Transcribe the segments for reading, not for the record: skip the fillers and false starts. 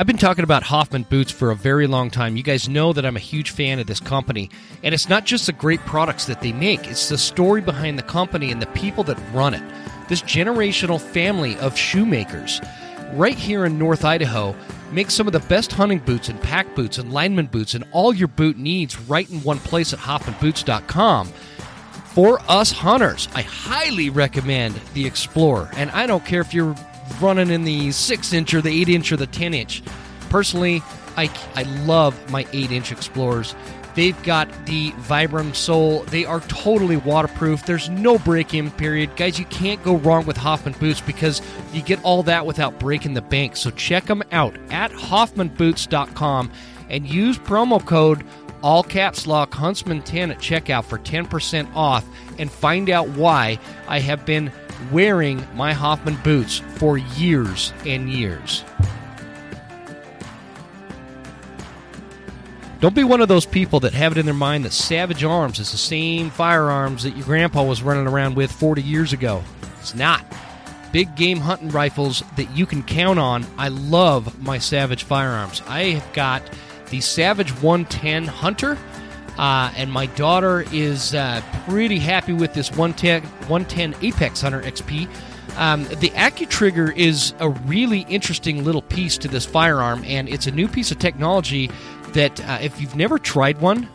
I've been talking about Hoffman Boots for a very long time. You guys know that I'm a huge fan of this company. And it's not just the great products that they make. It's the story behind the company and the people that run it. This generational family of shoemakers right here in North Idaho makes some of the best hunting boots and pack boots and lineman boots and all your boot needs right in one place at HoffmanBoots.com. For us hunters, I highly recommend the Explorer. And I don't care if you're running in the 6-inch or the 8-inch or the 10-inch. Personally, I love my 8-inch Explorers. They've got the Vibram sole. They are totally waterproof. There's no break-in period. Guys, you can't go wrong with Hoffman Boots because you get all that without breaking the bank. So check them out at HoffmanBoots.com and use promo code all caps lock Huntsman10 at checkout for 10% off and find out why I have been wearing my Hoffman Boots for years and years. Don't be one of those people that have it in their mind that Savage Arms is the same firearms that your grandpa was running around with 40 years ago. It's not. Big game hunting rifles that you can count on. I love my Savage firearms. I have got the Savage 110 Hunter, and my daughter is pretty happy with this 110 Apex Hunter XP. The AccuTrigger is a really interesting little piece to this firearm, and it's a new piece of technology that if you've never tried one,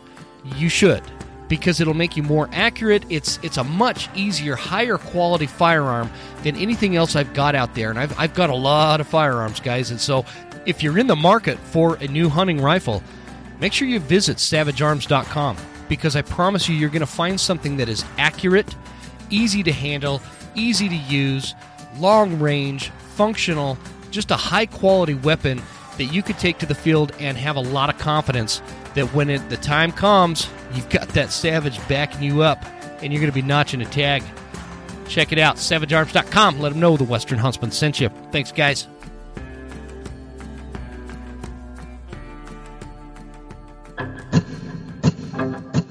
you should, because it'll make you more accurate. It's a much easier, higher quality firearm than anything else I've got out there, and I've got a lot of firearms, guys, and so if you're in the market for a new hunting rifle, make sure you visit SavageArms.com, because I promise you, you're going to find something that is accurate, easy to handle, easy to use, long range, functional, just a high quality weapon that you could take to the field and have a lot of confidence that when the time comes, you've got that Savage backing you up and you're going to be notching a tag. Check it out, SavageArms.com. Let them know the Western Huntsman sent you. Thanks, guys.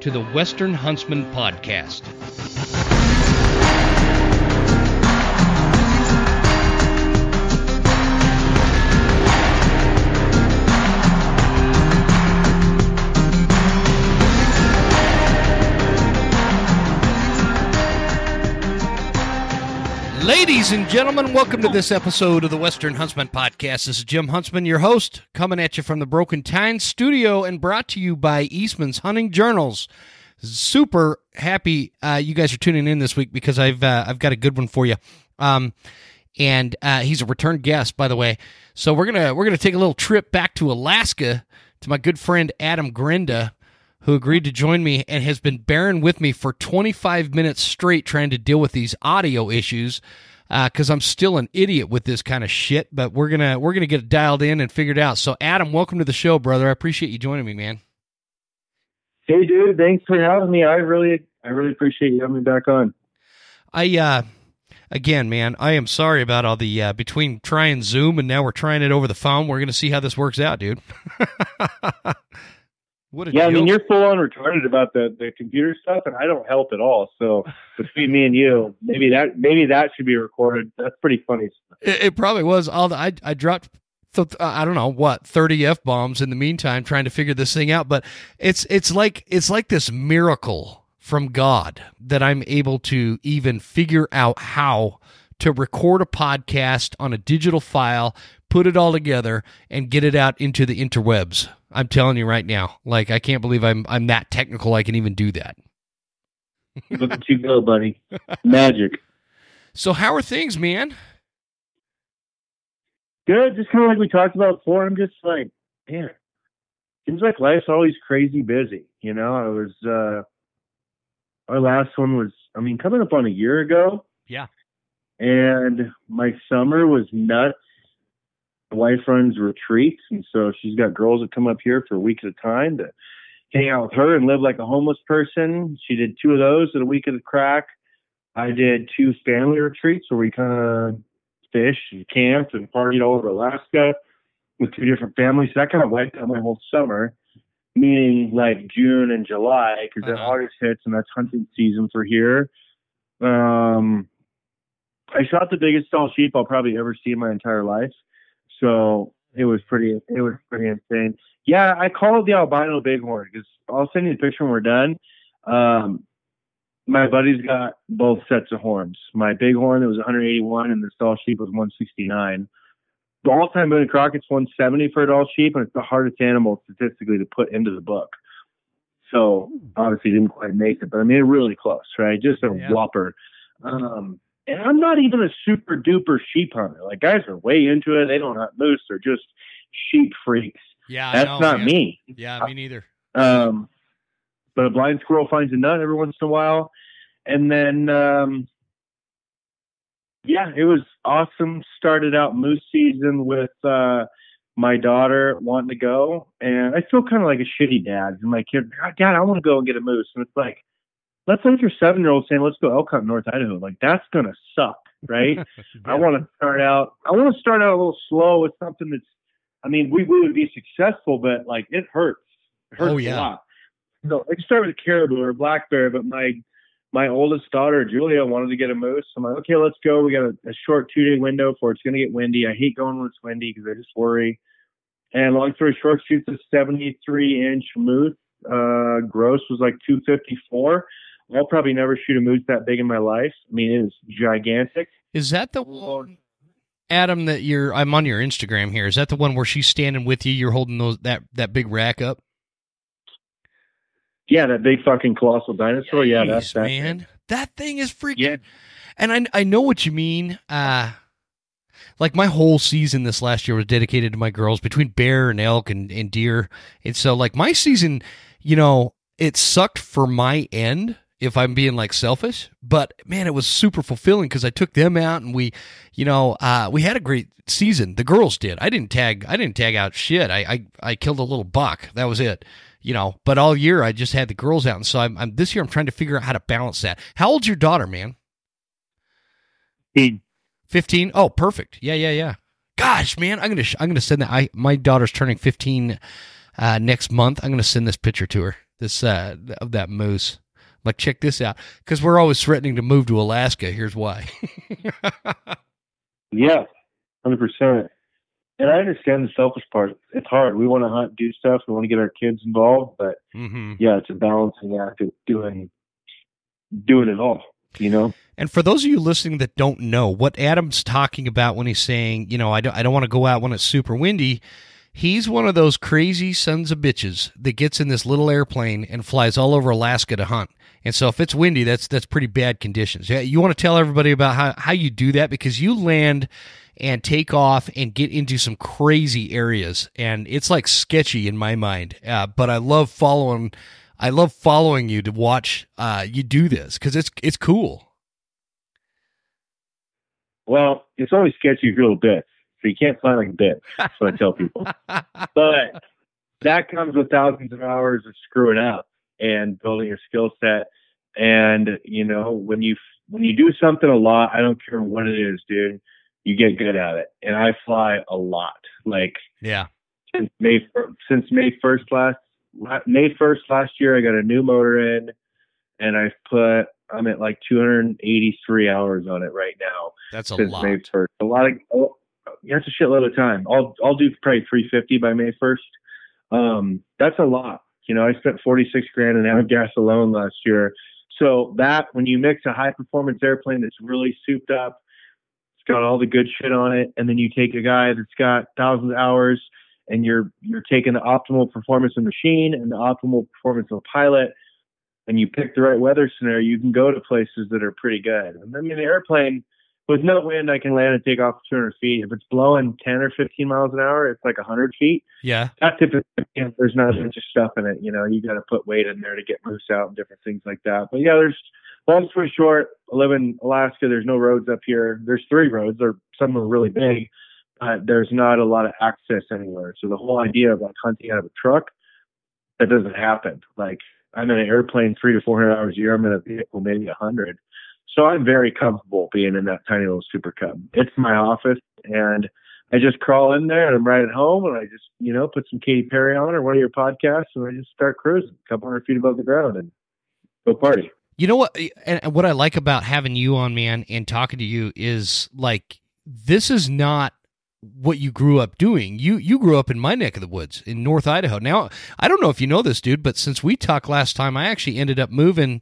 to the Western Huntsman Podcast. Ladies and gentlemen, welcome to this episode of the Western Huntsman Podcast. This is Jim Huntsman, your host, coming at you from the Broken Tines Studio and brought to you by Eastman's Hunting Journals. Super happy you guys are tuning in this week, because I've got a good one for you. And he's a return guest, by the way. So we're gonna take a little trip back to Alaska to my good friend Adam Grenda, who agreed to join me and has been bearing with me for 25 minutes straight trying to deal with these audio issues, because I'm still an idiot with this kind of shit, but we're gonna get it dialed in and figured out. So, Adam, welcome to the show, brother. I appreciate you joining me, man. Hey, dude. Thanks for having me. I really appreciate you having me back on. Again, man, I am sorry about all the, between trying Zoom and now we're trying it over the phone. We're going to see how this works out, dude. Yeah, deal. I mean, you're full on retarded about the computer stuff, and I don't help at all. So between me and you, maybe that should be recorded. That's pretty funny stuff. It probably was. I dropped, I don't know what, 30 F-bombs in the meantime trying to figure this thing out. But it's like this miracle from God that I'm able to even figure out how to record a podcast on a digital file, put it all together, and get it out into the interwebs. I'm telling you right now, like, I can't believe I'm that technical. I can even do that. Look at you go, buddy. Magic. So how are things, man? Good. Just kind of like we talked about before. I'm just like, man, seems like life's always crazy busy. You know, I was, our last one was, I mean, coming up on a year ago. Yeah. And my summer was nuts. wife runs retreats, and so she's got girls that come up here for weeks at a time to hang out with her and live like a homeless person. She did 2 of those in a week of the crack. I did 2 family retreats where we kind of fished and camped and partied all over Alaska with 2 different families. So that kind of wiped out my whole summer, meaning like June and July, because then August hits and that's hunting season for here. I shot the biggest stall sheep I'll probably ever see in my entire life. So it was pretty insane. Yeah, I call it the albino bighorn because I'll send you a picture when we're done. My buddy's got both sets of horns. My bighorn, that was 181, and the stall sheep was 169. The all-time Boone and Crockett's 170 for adult sheep, and it's the hardest animal statistically to put into the book. So obviously didn't quite make it, but I mean, really close, right? Just a whopper. And I'm not even a super duper sheep hunter. Like, guys are way into it. They don't hunt moose. They're just sheep freaks. Yeah. That's not me. Yeah, me neither. But a blind squirrel finds a nut every once in a while. And then, it was awesome. Started out moose season with my daughter wanting to go. And I feel kind of like a shitty dad. And my kid, Dad, I want to go and get a moose. And it's like, that's like your 7-year-old saying, let's go elk hunt in North Idaho. Like, that's going to suck, right? I want to start out a little slow with something that's, I mean, we would be successful, but like it hurts. It hurts a lot. So I could start with a caribou or a black bear, but my oldest daughter, Julia, wanted to get a moose. I'm like, okay, let's go. We got a short 2-day window for it's going to get windy. I hate going when it's windy because I just worry. And long story short, shoots a 73-inch moose. Gross was like 254. I'll probably never shoot a moose that big in my life. I mean, it is gigantic. Is that the one, Adam, that I'm on your Instagram here. Is that the one where she's standing with you? You're holding that big rack up? Yeah, that big fucking colossal dinosaur. Yeah, that's that. Man, that thing is freaking... Yeah. And I know what you mean. Like, my whole season this last year was dedicated to my girls between bear and elk and deer. And so, like, my season, you know, it sucked for my end, if I'm being like selfish, but man, it was super fulfilling because I took them out and we, you know, we had a great season. The girls did. I didn't tag out shit. I killed a little buck. That was it, you know, but all year I just had the girls out. And so this year I'm trying to figure out how to balance that. How old's your daughter, man? 15. Oh, perfect. Yeah. Gosh, man, I'm going to send that. My daughter's turning 15, next month. I'm going to send this picture to her. This, of that moose. Like, check this out, because we're always threatening to move to Alaska. Here's why. Yeah, 100%. And I understand the selfish part. It's hard. We want to hunt, do stuff. We want to get our kids involved. But, yeah, it's a balancing act of doing it all, you know? And for those of you listening that don't know, what Adam's talking about when he's saying, you know, I don't want to go out when it's super windy, he's one of those crazy sons of bitches that gets in this little airplane and flies all over Alaska to hunt. And so if it's windy, that's pretty bad conditions. Yeah, you want to tell everybody about how you do that, because you land and take off and get into some crazy areas, and it's like sketchy in my mind. But I love following you to watch you do this, because it's cool. Well, it's always sketchy for a little bit. So you can't fly like a bitch. That's what I tell people. But that comes with thousands of hours of screwing up and building your skill set. And, you know, when you do something a lot, I don't care what it is, dude, you get good at it. And I fly a lot. Like, yeah. Since May 1st last year, I got a new motor in, and I'm at like 283 hours on it right now. That's a lot. May 1st. That's a shitload of time. I'll do probably 350 by May 1st. That's a lot. You know, I spent $46,000 an hour gas alone last year. So that, when you mix a high performance airplane that's really souped up, it's got all the good shit on it, and then you take a guy that's got thousands of hours, and you're taking the optimal performance of the machine and the optimal performance of a pilot, and you pick the right weather scenario, you can go to places that are pretty good. And I mean, the airplane, with no wind, I can land and take off 200 feet. If it's blowing 10 or 15 miles an hour, it's like 100 feet. Yeah. That typically, there's not much stuff in it. You know, you got to put weight in there to get moose out and different things like that. But yeah, there's, long story short, I live in Alaska. There's no roads up here. There's 3 roads. Some are really big. there's not a lot of access anywhere. So the whole idea of like hunting out of a truck, that doesn't happen. Like I'm in an airplane 300 to 400 hours a year. I'm in a vehicle maybe 100. So I'm very comfortable being in that tiny little Super Cub. It's my office, and I just crawl in there, and I'm right at home, and I just, you know, put some Katy Perry on or one of your podcasts, and I just start cruising a couple hundred feet above the ground and go party. You know what? And what I like about having you on, man, and talking to you is like, this is not what you grew up doing. You grew up in my neck of the woods in North Idaho. Now, I don't know if you know this, dude, but since we talked last time, I actually ended up moving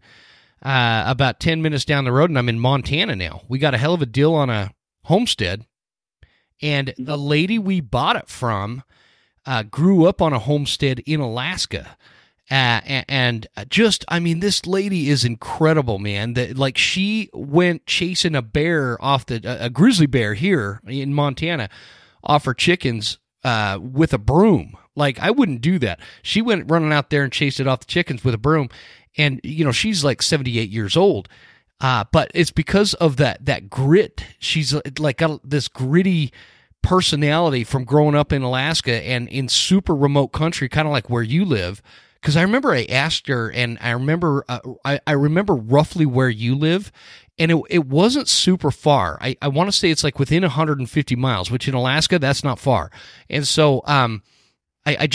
about 10 minutes down the road, and I'm in Montana now. We got a hell of a deal on a homestead, and the lady we bought it from grew up on a homestead in Alaska. And just, I mean, this lady is incredible, man. That like she went chasing a bear off a grizzly bear here in Montana off her chickens with a broom. Like I wouldn't do that. She went running out there and chased it off the chickens with a broom. And you know, she's like 78 years old. But it's because of that grit. She's like got this gritty personality from growing up in Alaska and in super remote country, kind of like where you live. Because I remember I asked her, and I remember I remember roughly where you live, and it wasn't super far. I want to say it's like within 150 miles, which in Alaska, that's not far. And so I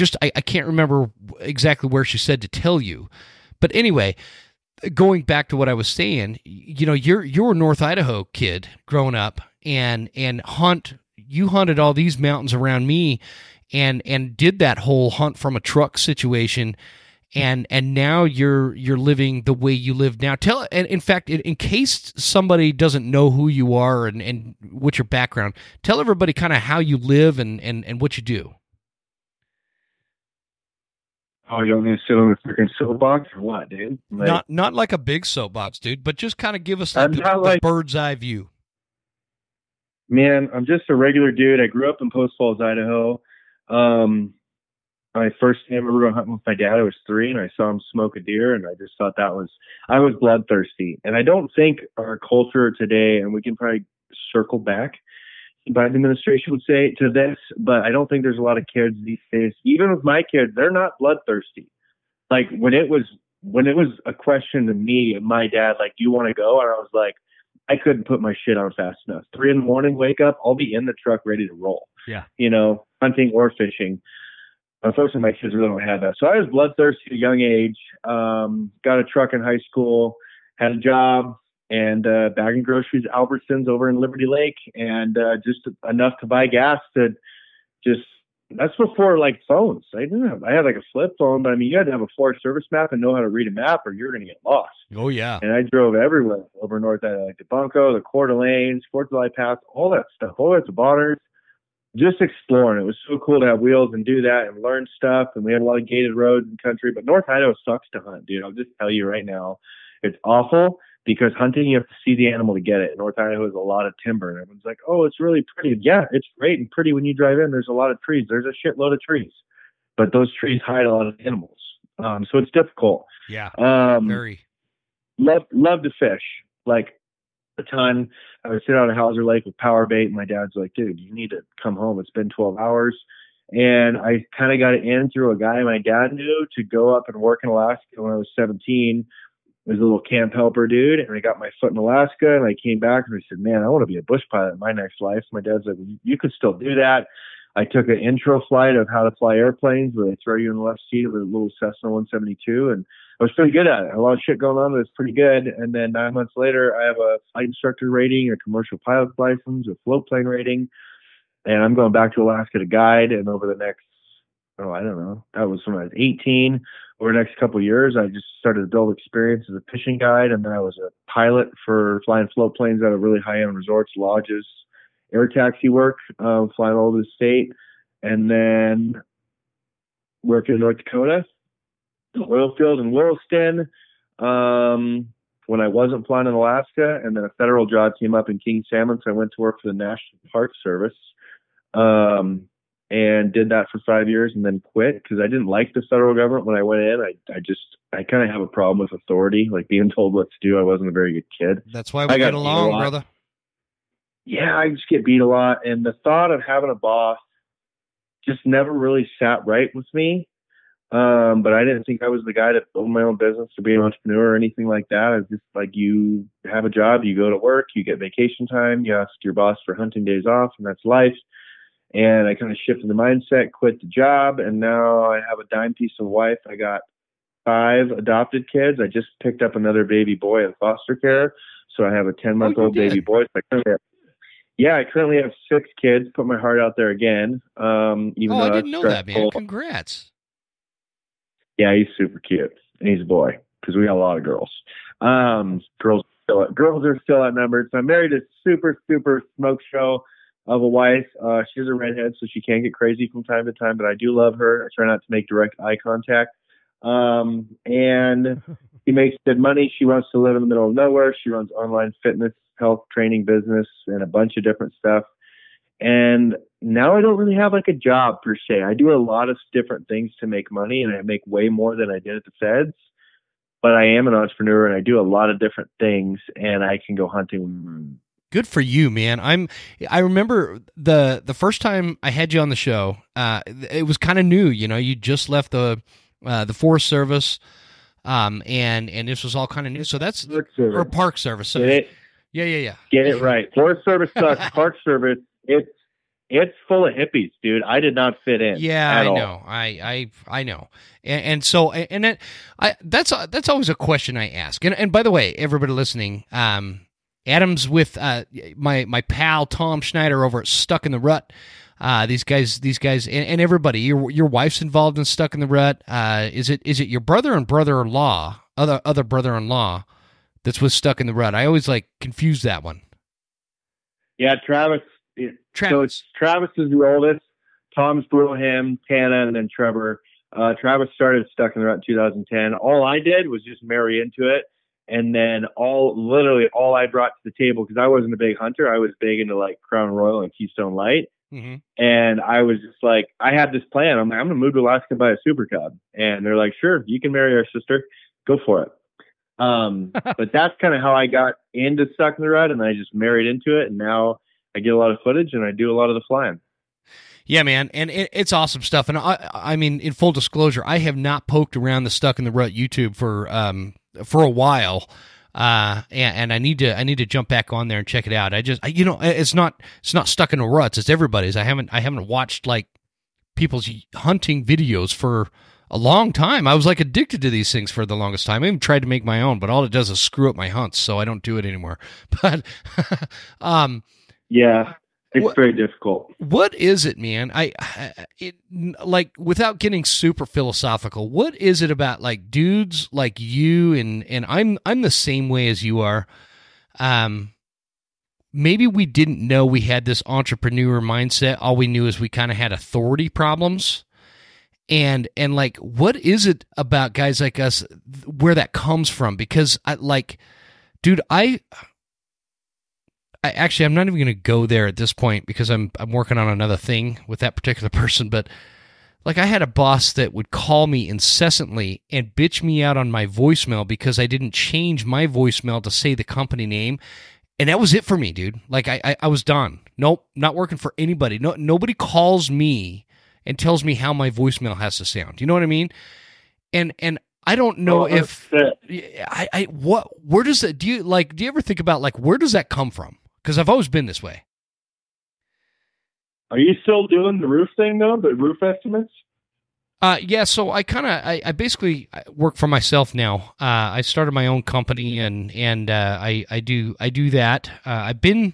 can't remember exactly where she said to tell you. But anyway, going back to what I was saying, you know, you're a North Idaho kid growing up, and you hunted all these mountains around me, and did that whole hunt from a truck situation, and now you're living the way you live now. In fact, in case somebody doesn't know who you are and what's your background, tell everybody kind of how you live and what you do. Oh, you want me to sit on a freaking soapbox or what, dude? Like, not like a big soapbox, dude, but just kind of give us the bird's eye view. Man, I'm just a regular dude. I grew up in Post Falls, Idaho. My first time I ever went hunting with my dad, I was 3, and I saw him smoke a deer, and I just thought I was bloodthirsty. And I don't think our culture today, and we can probably circle back, the Biden administration would say to this, but I don't think there's a lot of kids these days, even with my kids, they're not bloodthirsty. Like when it was a question to me and my dad, like, do you want to go? And I was like, I couldn't put my shit on fast enough. 3 a.m, wake up, I'll be in the truck ready to roll. Yeah. You know, hunting or fishing. Unfortunately, my kids really don't have that. So I was bloodthirsty at a young age, got a truck in high school, had a job, and bagging groceries, Albertsons over in Liberty Lake, and just enough to buy gas that's before like phones. I had like a flip phone, but I mean, you had to have a Forest Service map and know how to read a map or you're going to get lost. Oh yeah. And I drove everywhere over North Idaho, like the Bunco, the Coeur d'Alene, 4th of July Pass, all that stuff, all that to Bonners, just exploring. It was so cool to have wheels and do that and learn stuff. And we had a lot of gated roads and country, but North Idaho sucks to hunt, dude. I'll just tell you right now, it's awful. Because hunting, you have to see the animal to get it. North Idaho is a lot of timber. And everyone's like, oh, it's really pretty. Yeah, it's great and pretty when you drive in. There's a lot of trees. There's a shitload of trees. But those trees hide a lot of animals. So it's difficult. Yeah, very. Love to fish, like a ton. I would sit out at Hauser Lake with power bait. And my dad's like, dude, you need to come home. It's been 12 hours. And I kind of got it in through a guy my dad knew to go up and work in Alaska when I was 17. I was a little camp helper dude, and I got my foot in Alaska, and I came back and I said, man, I want to be a bush pilot in my next life. My dad's like, you could still do that. I took an intro flight of how to fly airplanes where they throw you in the left seat of a little Cessna 172, and I was pretty good at it. A lot of shit going on, but it's pretty good. And then 9 months later, I have a flight instructor rating, a commercial pilot's license, a float plane rating, and I'm going back to Alaska to guide, and over the next I don't know. That was when I was 18. Over the next couple of years, I just started to build experience as a fishing guide, and then I was a pilot for flying float planes out of really high-end resorts, lodges, air taxi work, flying all over the state, and then working in North Dakota, oil field in Williston, when I wasn't flying in Alaska, and then a federal job came up in King Salmon, so I went to work for the National Park Service. And did that for 5 years and then quit because I didn't like the federal government when I went in. I kind of have a problem with authority, like being told what to do. I wasn't a very good kid. That's why we get along, brother. yeah, I just get beat a lot. And the thought of having a boss just never really sat right with me. But I didn't think I was the guy to own my own business, to be an entrepreneur or anything like that. It's just like, you have a job, you go to work, you get vacation time, you ask your boss for hunting days off, and that's life. And I kind of shifted the mindset, quit the job, and now I have a dime piece of wife. I got 5 adopted kids. I just picked up another baby boy in foster care. So I have a 10-month-old baby boy. So I currently have 6 kids. Put my heart out there again. Even though I didn't know that, man. Congrats. Yeah, he's super cute. And he's a boy, because we got a lot of girls. Girls are still outnumbered. So I married a super, super smoke show of a wife. She's a redhead, so she can get crazy from time to time, but I do love her. I try not to make direct eye contact. And she makes good money. She wants to live in the middle of nowhere. She runs online fitness, health training business, and a bunch of different stuff. And now I don't really have like a job per se. I do a lot of different things to make money, and I make way more than I did at the feds, but I am an entrepreneur and I do a lot of different things, and I can go hunting. Good for you, man. I remember the first time I had you on the show, it was kind of new, you know, you just left the Forest Service, and this was all kind of new. So that's or Park Service. So yeah. Get it right. Forest Service sucks. Park Service, it's full of hippies, dude. I did not fit in. Yeah, I know. I know. And that's always a question I ask. And by the way, everybody listening, Adam's with my pal Tom Schneider over at Stuck in the Rut. These guys, and everybody. Your wife's involved in Stuck in the Rut. Is it your brother and brother-in-law, other brother-in-law, that's with Stuck in the Rut? I always like confuse that one. Yeah, Travis. So it's Travis is the oldest. Tom's below him, Tana, and then Trevor. Travis started Stuck in the Rut in 2010. All I did was just marry into it. And then literally all I brought to the table, because I wasn't a big hunter. I was big into like Crown Royal and Keystone Light. Mm-hmm. And I was just like, I had this plan. I'm like, I'm going to move to Alaska and buy a super cub. And they're like, sure, you can marry our sister. Go for it. But that's kind of how I got into Stuck in the Rut, and I just married into it. And now I get a lot of footage and I do a lot of the flying. Yeah, man. And it's awesome stuff. And I mean, in full disclosure, I have not poked around the Stuck in the Rut YouTube for a while. And I need to jump back on there and check it out. It's not Stuck in the Ruts. It's everybody's. I haven't watched like people's hunting videos for a long time. I was like addicted to these things for the longest time. I even tried to make my own, but all it does is screw up my hunts. So I don't do it anymore, but, yeah, it's very difficult. What is it, man? Like, without getting super philosophical, what is it about like dudes like you and I'm the same way as you are. Maybe we didn't know we had this entrepreneur mindset. All we knew is we kind of had authority problems. And like, what is it about guys like us, where that comes from? Because I'm not even going to go there at this point, because I'm working on another thing with that particular person. But like, I had a boss that would call me incessantly and bitch me out on my voicemail because I didn't change my voicemail to say the company name. And that was it for me, dude. Like I was done. Nope. Not working for anybody. No, nobody calls me and tells me how my voicemail has to sound. You know what I mean? And I don't know do you ever think about like, where does that come from? Because I've always been this way. Are you still doing the roof thing, though? The roof estimates? Yeah, so I basically work for myself now. I started my own company, and I do that. I've been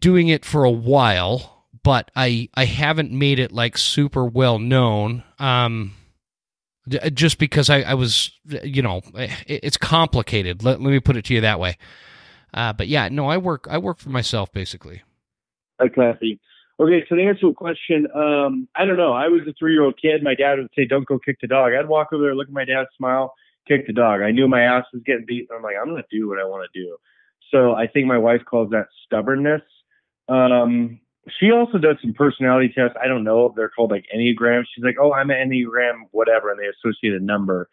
doing it for a while, but I haven't made it like super well known. Just because I was, you know, it's complicated. Let me put it to you that way. But yeah, no, I work for myself basically. Okay. Okay. So to answer the question, I don't know. I was a 3-year-old kid. My dad would say, "Don't go kick the dog." I'd walk over there, look at my dad, smile, kick the dog. I knew my ass was getting beat. I'm like, I'm going to do what I want to do. So I think my wife calls that stubbornness. She also does some personality tests. I don't know if they're called like Enneagram. She's like, "Oh, I'm an Enneagram, whatever," and they associate a number.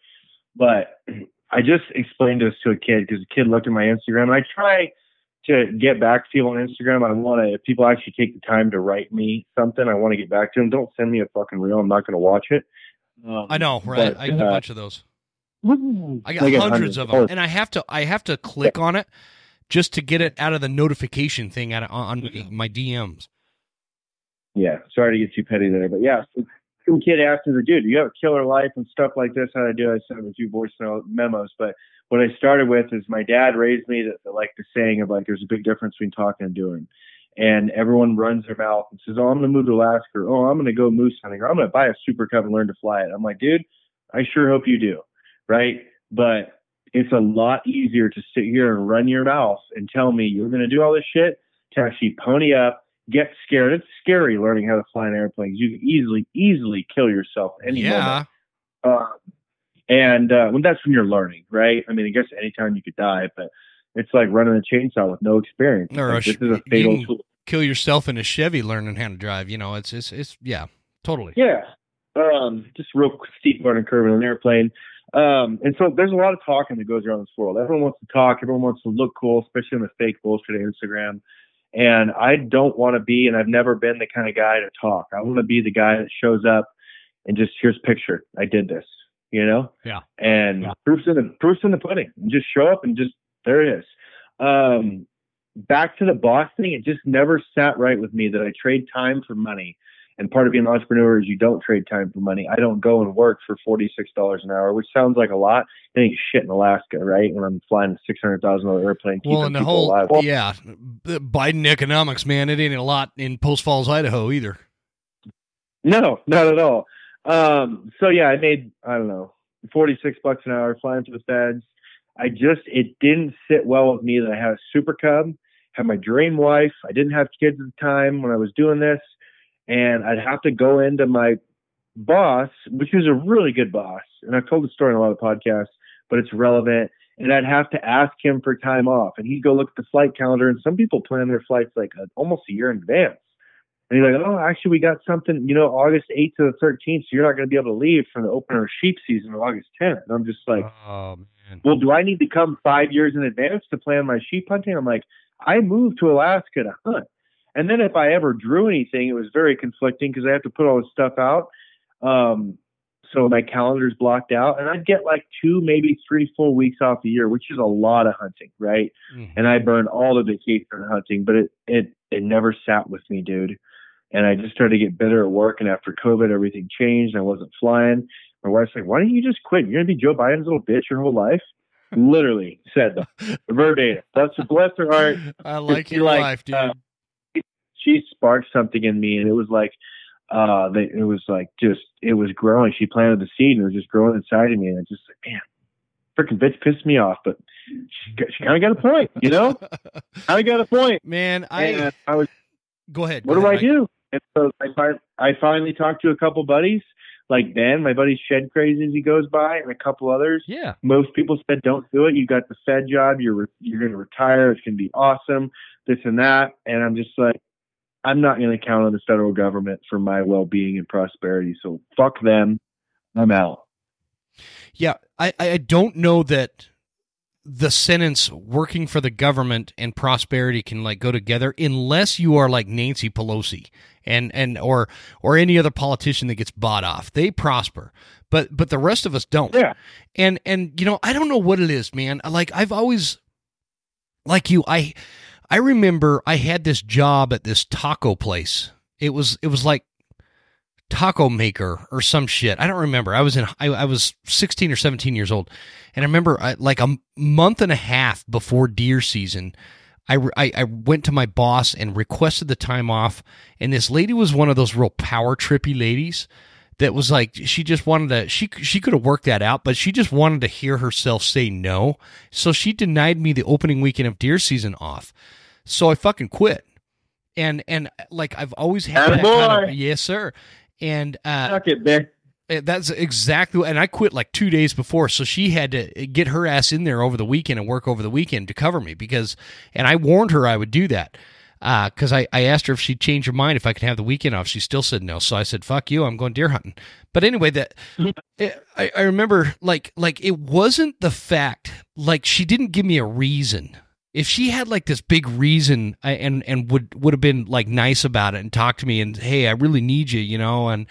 But I just explained this to a kid, because the kid looked at my Instagram, and I try to get back to people on Instagram. I want to, if people actually take the time to write me something, I want to get back to them. Don't send me a fucking reel. I'm not going to watch it. I know, right? But, I get a bunch of those. I got hundreds of them, and I have to click on it just to get it out of the notification thing out of, on my DMs. Yeah, sorry to get too petty there, but yeah, some kid asked me, "Dude, you have a killer life and stuff like this." How I do? I sent a few voice memos, but what I started with is my dad raised me to like the saying of like, "There's a big difference between talking and doing." And everyone runs their mouth and says, "Oh, I'm going to move to Alaska," or "Oh, I'm going to go moose hunting," or "I'm going to buy a Super Cub and learn to fly it." I'm like, dude, I sure hope you do, right? But it's a lot easier to sit here and run your mouth and tell me you're going to do all this shit to actually pony up, get scared. It's scary learning how to fly an airplane. You can easily kill yourself any moment. When that's when you're learning, right? I mean, I guess anytime you could die, but it's like running a chainsaw with no experience. Like, this is a fatal tool. Kill yourself in a Chevy learning how to drive. You know, it's yeah, totally. Yeah. Just real steep learning curve in an airplane. And so there's a lot of talking that goes around this world. Everyone wants to talk. Everyone wants to look cool, especially on the fake bullshit of Instagram. And I don't want to be, and I've never been the kind of guy to talk. I want to be the guy that shows up and just, here's a picture. I did this, you know? Yeah. And proof's in the pudding. And just show up and just, there it is. Back to the boss thing. It just never sat right with me that I trade time for money. And part of being an entrepreneur is you don't trade time for money. I don't go and work for $46 an hour, which sounds like a lot. It ain't shit in Alaska, right? When I'm flying a $600,000 airplane. Well, and the whole, alive. Yeah, the Biden economics, man, it ain't a lot in Post Falls, Idaho either. No, not at all. So yeah, I made, I don't know, $46 an hour flying for the feds. It didn't sit well with me that I had a Super Cub, had my dream wife. I didn't have kids at the time when I was doing this. And I'd have to go into my boss, which was a really good boss. And I've told the story on a lot of podcasts, but it's relevant. And I'd have to ask him for time off. And he'd go look at the flight calendar. And some people plan their flights like almost a year in advance. And he's like, "Oh, actually, we got something, you know, August 8th to the 13th. So you're not going to be able to leave from the opener sheep season of August 10th. And I'm just like, well, do I need to come 5 years in advance to plan my sheep hunting? I'm like, I moved to Alaska to hunt. And then if I ever drew anything, it was very conflicting because I have to put all this stuff out. So my calendar's blocked out. And I'd get like 2, maybe 3 full weeks off a year, which is a lot of hunting, right? Mm-hmm. And I burned all the vacation hunting, but it never sat with me, dude. And I just started to get bitter at work. And after COVID, everything changed. I wasn't flying. My wife's like, "Why don't you just quit? You're going to be Joe Biden's little bitch your whole life." Literally said that. Verbatim. Bless her heart. I like your life, dude. She sparked something in me, and it was like, it was growing. She planted the seed, and it was just growing inside of me. And I just like, man, freaking bitch pissed me off, but she kind of got a point, you know? I got a point, man. I was. Go ahead. What do I do? And so I finally talked to a couple buddies, like Ben, my buddy Shed Crazy as he goes by, and a couple others. Yeah. Most people said, "Don't do it. You got the Fed job. You're going to retire. It's going to be awesome. This and that." And I'm just like, I'm not going to count on the federal government for my well-being and prosperity. So fuck them. I'm out. Yeah. I don't know that the sentence working for the government and prosperity can like go together unless you are like Nancy Pelosi or any other politician that gets bought off. They prosper, but the rest of us don't. Yeah. And you know, I don't know what it is, man. Like I've always like you, I remember I had this job at this taco place. It was like taco maker or some shit. I don't remember. I was 16 or 17 years old. And I remember like a month and a half before deer season, I went to my boss and requested the time off. And this lady was one of those real power trippy ladies that was like, she just wanted to, she could have worked that out, but she just wanted to hear herself say no. So she denied me the opening weekend of deer season off. So I fucking quit. And like, I've always had that kind of, yes, sir. And, suck it, man. That's exactly. And I quit like 2 days before. So she had to get her ass in there over the weekend and work over the weekend to cover me because, and I warned her I would do that. Because I asked her if she'd change her mind if I could have the weekend off. She still said no. So I said, "Fuck you, I'm going deer hunting." But anyway, I remember like it wasn't the fact, like she didn't give me a reason if she had like this big reason and would have been like nice about it and talked to me and, hey, I really need you, you know, and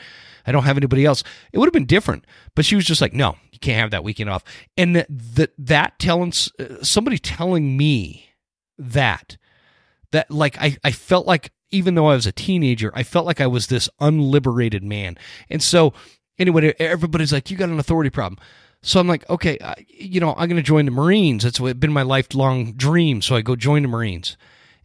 I don't have anybody else, it would have been different. But she was just like, no, you can't have that weekend off. And that telling somebody telling me that like I felt like, even though I was a teenager, I felt like I was this unliberated man. And so anyway, everybody's like, you got an authority problem. So I'm like, okay, you know, I'm going to join the Marines. It's been my lifelong dream. So I go join the Marines.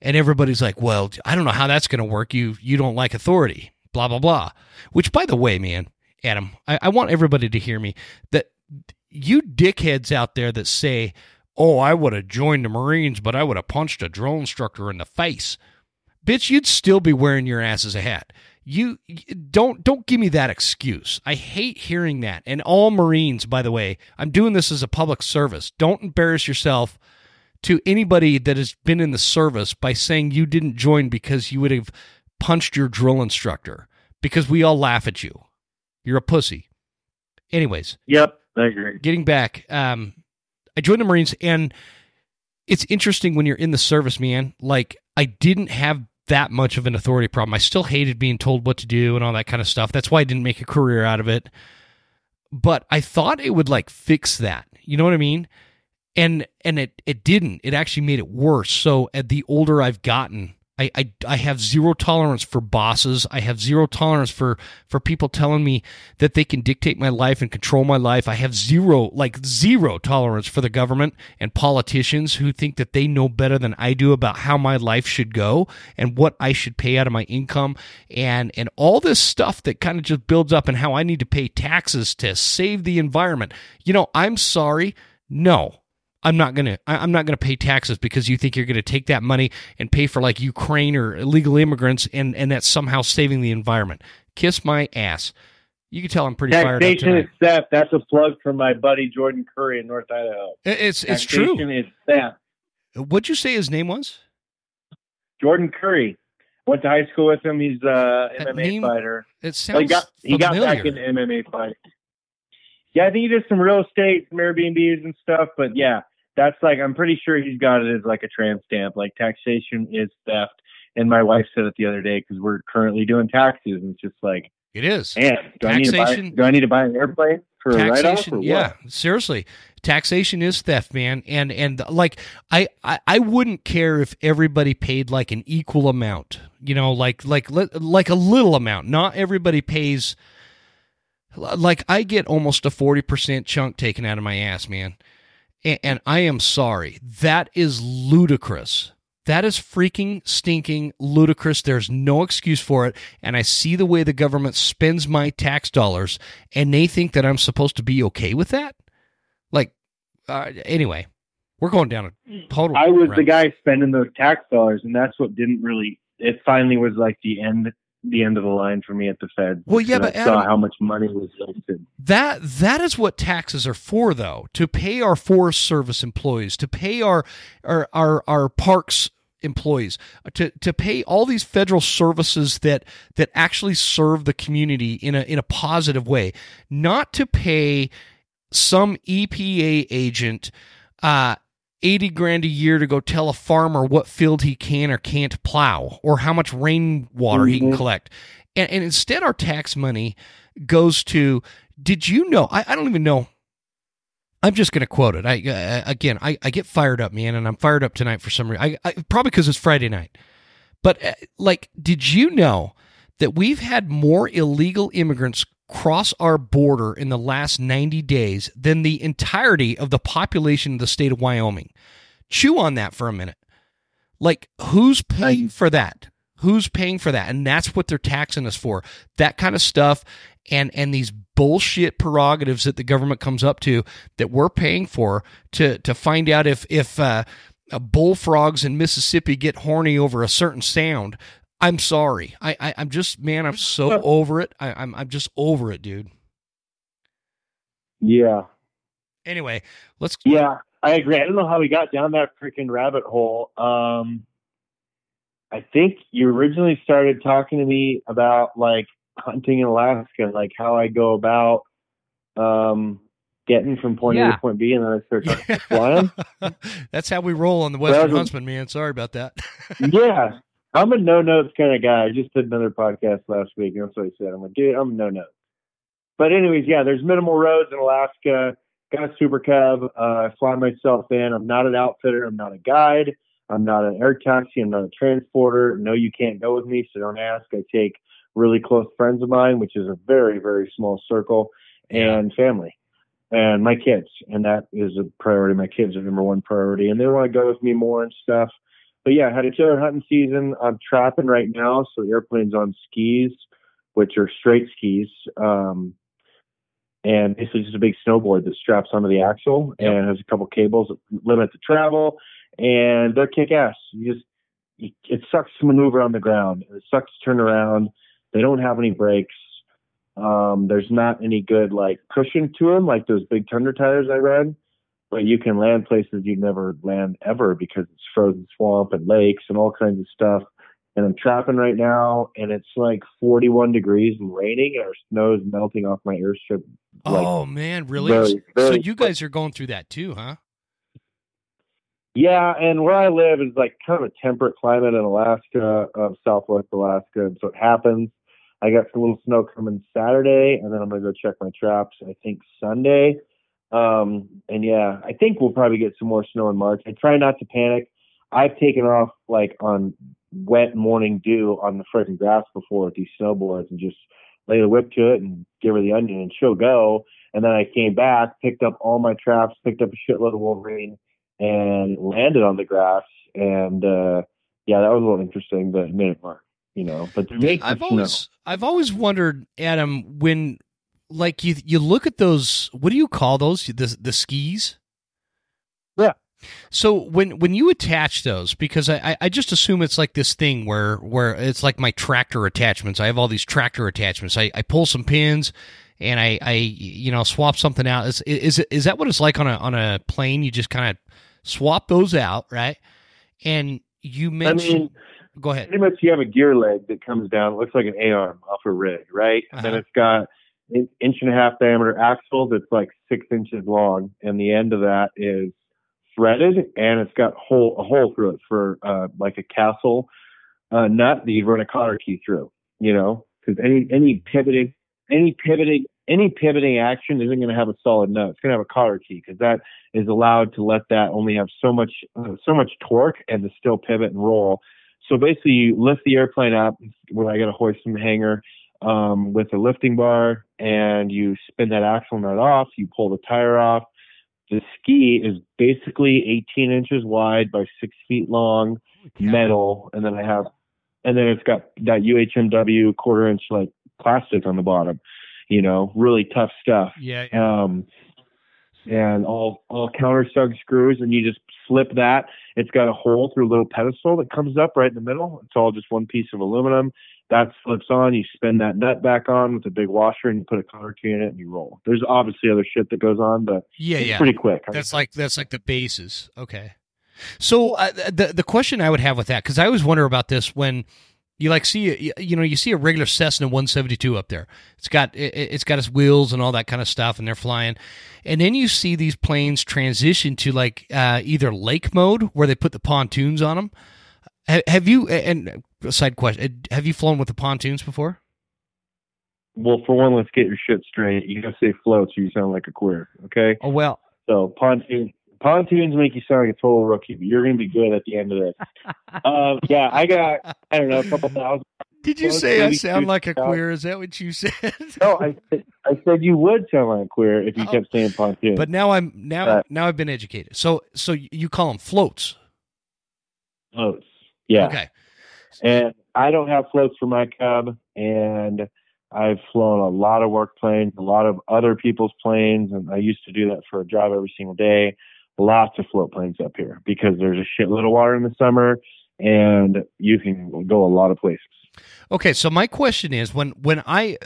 And everybody's like, well, I don't know how that's going to work. You don't like authority, blah, blah, blah. Which, by the way, man, Adam, I want everybody to hear me, that you dickheads out there that say, oh, I would have joined the Marines, but I would have punched a drill instructor in the face. Bitch, you'd still be wearing your ass as a hat. You don't give me that excuse. I hate hearing that. And all Marines, by the way, I'm doing this as a public service. Don't embarrass yourself to anybody that has been in the service by saying you didn't join because you would have punched your drill instructor, because we all laugh at you. You're a pussy. Anyways. Yep, I agree. Getting back, I joined the Marines, and it's interesting when you're in the service, man. Like, I didn't have that much of an authority problem. I still hated being told what to do and all that kind of stuff. That's why I didn't make a career out of it. But I thought it would like fix that. You know what I mean? And it didn't. It actually made it worse. So at the older I've gotten, I have zero tolerance for bosses. I have zero tolerance for people telling me that they can dictate my life and control my life. I have zero tolerance for the government and politicians who think that they know better than I do about how my life should go and what I should pay out of my income and all this stuff that kind of just builds up, and how I need to pay taxes to save the environment. You know, I'm sorry. No. I'm not gonna pay taxes because you think you're gonna take that money and pay for like Ukraine or illegal immigrants, and that's somehow saving the environment. Kiss my ass. You can tell I'm pretty fired up tonight. Taxation is theft. That's a plug from my buddy Jordan Curry in North Idaho. It's true. Taxation is theft. What'd you say his name was? Jordan Curry. Went to high school with him. He's a MMA fighter. It sounds like he got back into MMA fighting. Yeah, I think he did some real estate, some Airbnbs and stuff, but yeah, that's like, I'm pretty sure he's got it as like a tramp stamp, like taxation is theft. And my wife said it the other day, because we're currently doing taxes, and it's just like, it is. Man, do I need to buy an airplane for taxation, a write-off? Or what? Yeah, seriously, taxation is theft, man. And like, I wouldn't care if everybody paid like an equal amount, you know, like a little amount. Not everybody pays. Like, I get almost a 40% chunk taken out of my ass, man. And I am sorry. That is ludicrous. That is freaking stinking ludicrous. There's no excuse for it. And I see the way the government spends my tax dollars, and they think that I'm supposed to be okay with that? Like, anyway, we're going down a total. I was the guy spending those tax dollars, and that's what didn't really, it finally was like the end of the line for me at the Fed. Well, yeah, but I saw how much money was wasted. That is what taxes are for, though, to pay our Forest Service employees, to pay our parks employees, to pay all these federal services that actually serve the community in a positive way, not to pay some EPA agent $80 grand a year to go tell a farmer what field he can or can't plow, or how much rainwater he can collect. And instead, our tax money goes to, did you know, I don't even know, I'm just going to quote it. I get fired up, man, and I'm fired up tonight for some reason. Probably because it's Friday night. But, like, did you know that we've had more illegal immigrants cross our border in the last 90 days than the entirety of the population of the state of Wyoming? Chew on that for a minute. Like, who's paying for that? Who's paying for that? And that's what they're taxing us for. That kind of stuff and these bullshit prerogatives that the government comes up to that we're paying for to find out if bullfrogs in Mississippi get horny over a certain sound. I'm sorry. I'm just, man, I'm so over it. I'm just over it, dude. Yeah. Anyway, let's. Yeah, I agree. I don't know how we got down that freaking rabbit hole. I think you originally started talking to me about like hunting in Alaska, like how I go about getting from point A to point B, and then I start flying. That's how we roll on the Western Huntsman, man. Sorry about that. Yeah. I'm a no-notes kind of guy. I just did another podcast last week, and that's what I said. I'm like, dude, I'm no-notes. But anyways, yeah, there's minimal roads in Alaska. Got a Super Cub. I fly myself in. I'm not an outfitter. I'm not a guide. I'm not an air taxi. I'm not a transporter. No, you can't go with me, so don't ask. I take really close friends of mine, which is a very, very small circle, and family and my kids. And that is a priority. My kids are number one priority, and they want to go with me more and stuff. But yeah, I had a killer hunting season. I'm trapping right now. So the airplane's on skis, which are straight skis. And basically just a big snowboard that straps onto the axle and has a couple cables that limit the travel, and they're kick ass. It sucks to maneuver on the ground. It sucks to turn around. They don't have any brakes. There's not any good like cushion to them, like those big Tundra tires I ride. But you can land places you'd never land ever because it's frozen swamp and lakes and all kinds of stuff. And I'm trapping right now, and it's like 41 degrees and raining, and our snow is melting off my airstrip. Oh, man, really? Very, very so you guys are going through that too, huh? Yeah, and where I live is like kind of a temperate climate in Alaska, southwest Alaska, and so it happens. I got some little snow coming Saturday, and then I'm going to go check my traps, I think, Sunday. And, yeah, I think we'll probably get some more snow in March. I try not to panic. I've taken off, like, on wet morning dew on the freaking grass before with these snowboards and just laid a whip to it and give her the onion, and she'll go. And then I came back, picked up all my traps, picked up a shitload of wolverine, and landed on the grass. And, yeah, that was a little interesting, but it made it work, you know. But I've always wondered, Adam, when, like, you look at those, what do you call those, the skis? Yeah. So when you attach those, because I just assume it's like this thing where it's like my tractor attachments. I have all these tractor attachments. I pull some pins and I you know, swap something out. Is that what it's like on a plane? You just kind of swap those out, right? And you mentioned, go ahead. Pretty much you have a gear leg that comes down. It looks like an A-arm off a rig, right? Uh-huh. And then it's got an 1.5-inch diameter axle that's like 6 inches long. And the end of that is threaded, and it's got a hole through it for like a castle nut that you run a cotter key through, you know, because any pivoting action isn't going to have a solid nut. It's going to have a cotter key because that is allowed to let that only have so much torque and to still pivot and roll. So basically, you lift the airplane up when I got to hoist some hanger with a lifting bar, and you spin that axle nut off. You pull the tire off. The ski is basically 18 inches wide by 6 feet long, metal, and then it's got that UHMW 1/4-inch like plastic on the bottom, you know, really tough stuff. Yeah. And all countersunk screws, and you just slip that. It's got a hole through a little pedestal that comes up right in the middle. It's all just one piece of aluminum. That slips on, you spin that nut back on with a big washer, and you put a cotter key in it, and you roll. There's obviously other shit that goes on, but it's pretty quick. That's like the bases. Okay. So the question I would have with that, because I always wonder about this when you like see, you know, you see a regular Cessna 172 up there. It's got its wheels and all that kind of stuff, and they're flying. And then you see these planes transition to like either lake mode where they put the pontoons on them. Have you, and a side question, have you flown with the pontoons before? Well, for one, let's get your shit straight. You gotta say floats, or you sound like a queer, okay? Oh, well. So pontoons make you sound like a total rookie, but you're gonna be good at the end of this. Yeah, I got, I don't know, a couple thousand. Did you say I sound like a queer? Is that what you said? No, I said you would sound like a queer if you kept saying pontoons. But now now I've been educated. So you call them floats. Floats. Yeah. Okay. And I don't have floats for my Cub, and I've flown a lot of work planes, a lot of other people's planes, and I used to do that for a job every single day. Lots of float planes up here because there's a shitload of water in the summer, and you can go a lot of places. Okay, so my question is, when I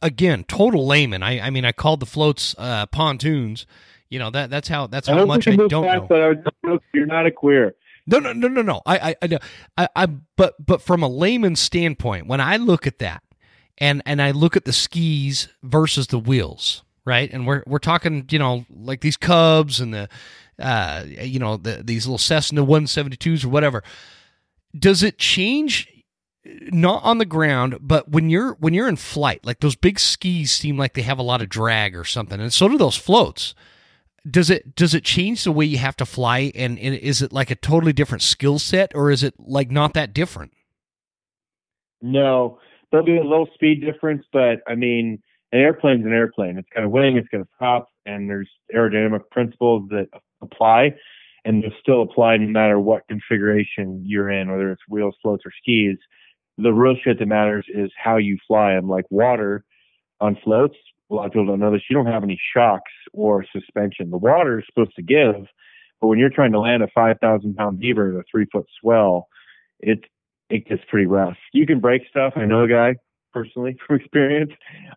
again, total layman, I mean, I called the floats pontoons. You know that's how much I don't know. But I would know you're not a queer. No. But from a layman's standpoint, when I look at that and I look at the skis versus the wheels, right? And we're talking, you know, like these Cubs and the, you know, these little Cessna 172s or whatever. Does it change? Not on the ground, but when you're in flight, like those big skis seem like they have a lot of drag or something, and so do those floats. Does it change the way you have to fly, and is it like a totally different skill set, or is it like not that different? No, there'll be a little speed difference, but I mean, an airplane's an airplane. It's got a wing, it's got a prop, and there's aerodynamic principles that apply, and they'll still apply no matter what configuration you're in, whether it's wheels, floats, or skis. The real shit that matters is how you fly them. Like water on floats, a lot of people don't know this, you don't have any shocks or suspension. The water is supposed to give, but when you're trying to land a 5,000-pound beaver with a 3-foot swell, it gets pretty rough. You can break stuff. I know a guy personally from experience.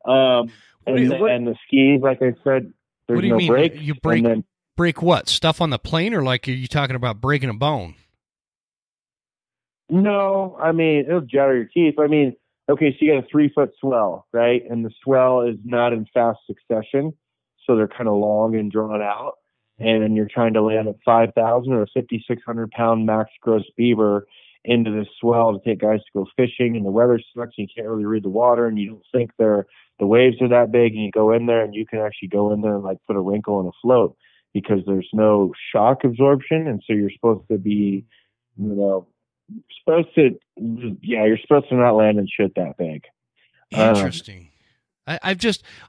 And the skis, like I said, there's what do you no mean? Breaks. You break, and then, break what? Stuff on the plane, or like are you talking about breaking a bone? No, I mean, it'll shatter your teeth. I mean, okay, so you got a 3-foot swell, right? And the swell is not in fast succession, so they're kind of long and drawn out. And you're trying to land a 5,000 or a 5,600-pound max gross beaver into this swell to take guys to go fishing, and the weather sucks, and you can't really read the water, and you don't think the waves are that big, and you go in there, and you can actually go in there and like put a wrinkle in a float because there's no shock absorption, and so you're supposed to be, you know, you're supposed to not land in shit that big. Interesting. I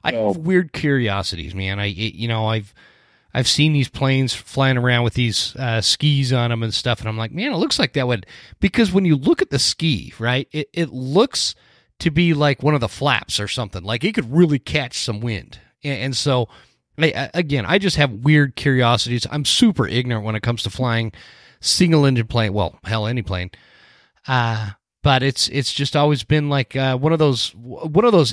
have weird curiosities, man. I've seen these planes flying around with these skis on them and stuff, and I'm like, man, it looks like that would, because when you look at the ski, right, it looks to be like one of the flaps or something. Like it could really catch some wind, and so again, I just have weird curiosities. I'm super ignorant when it comes to flying. Single engine plane, well, hell, any plane, but it's just always been like one of those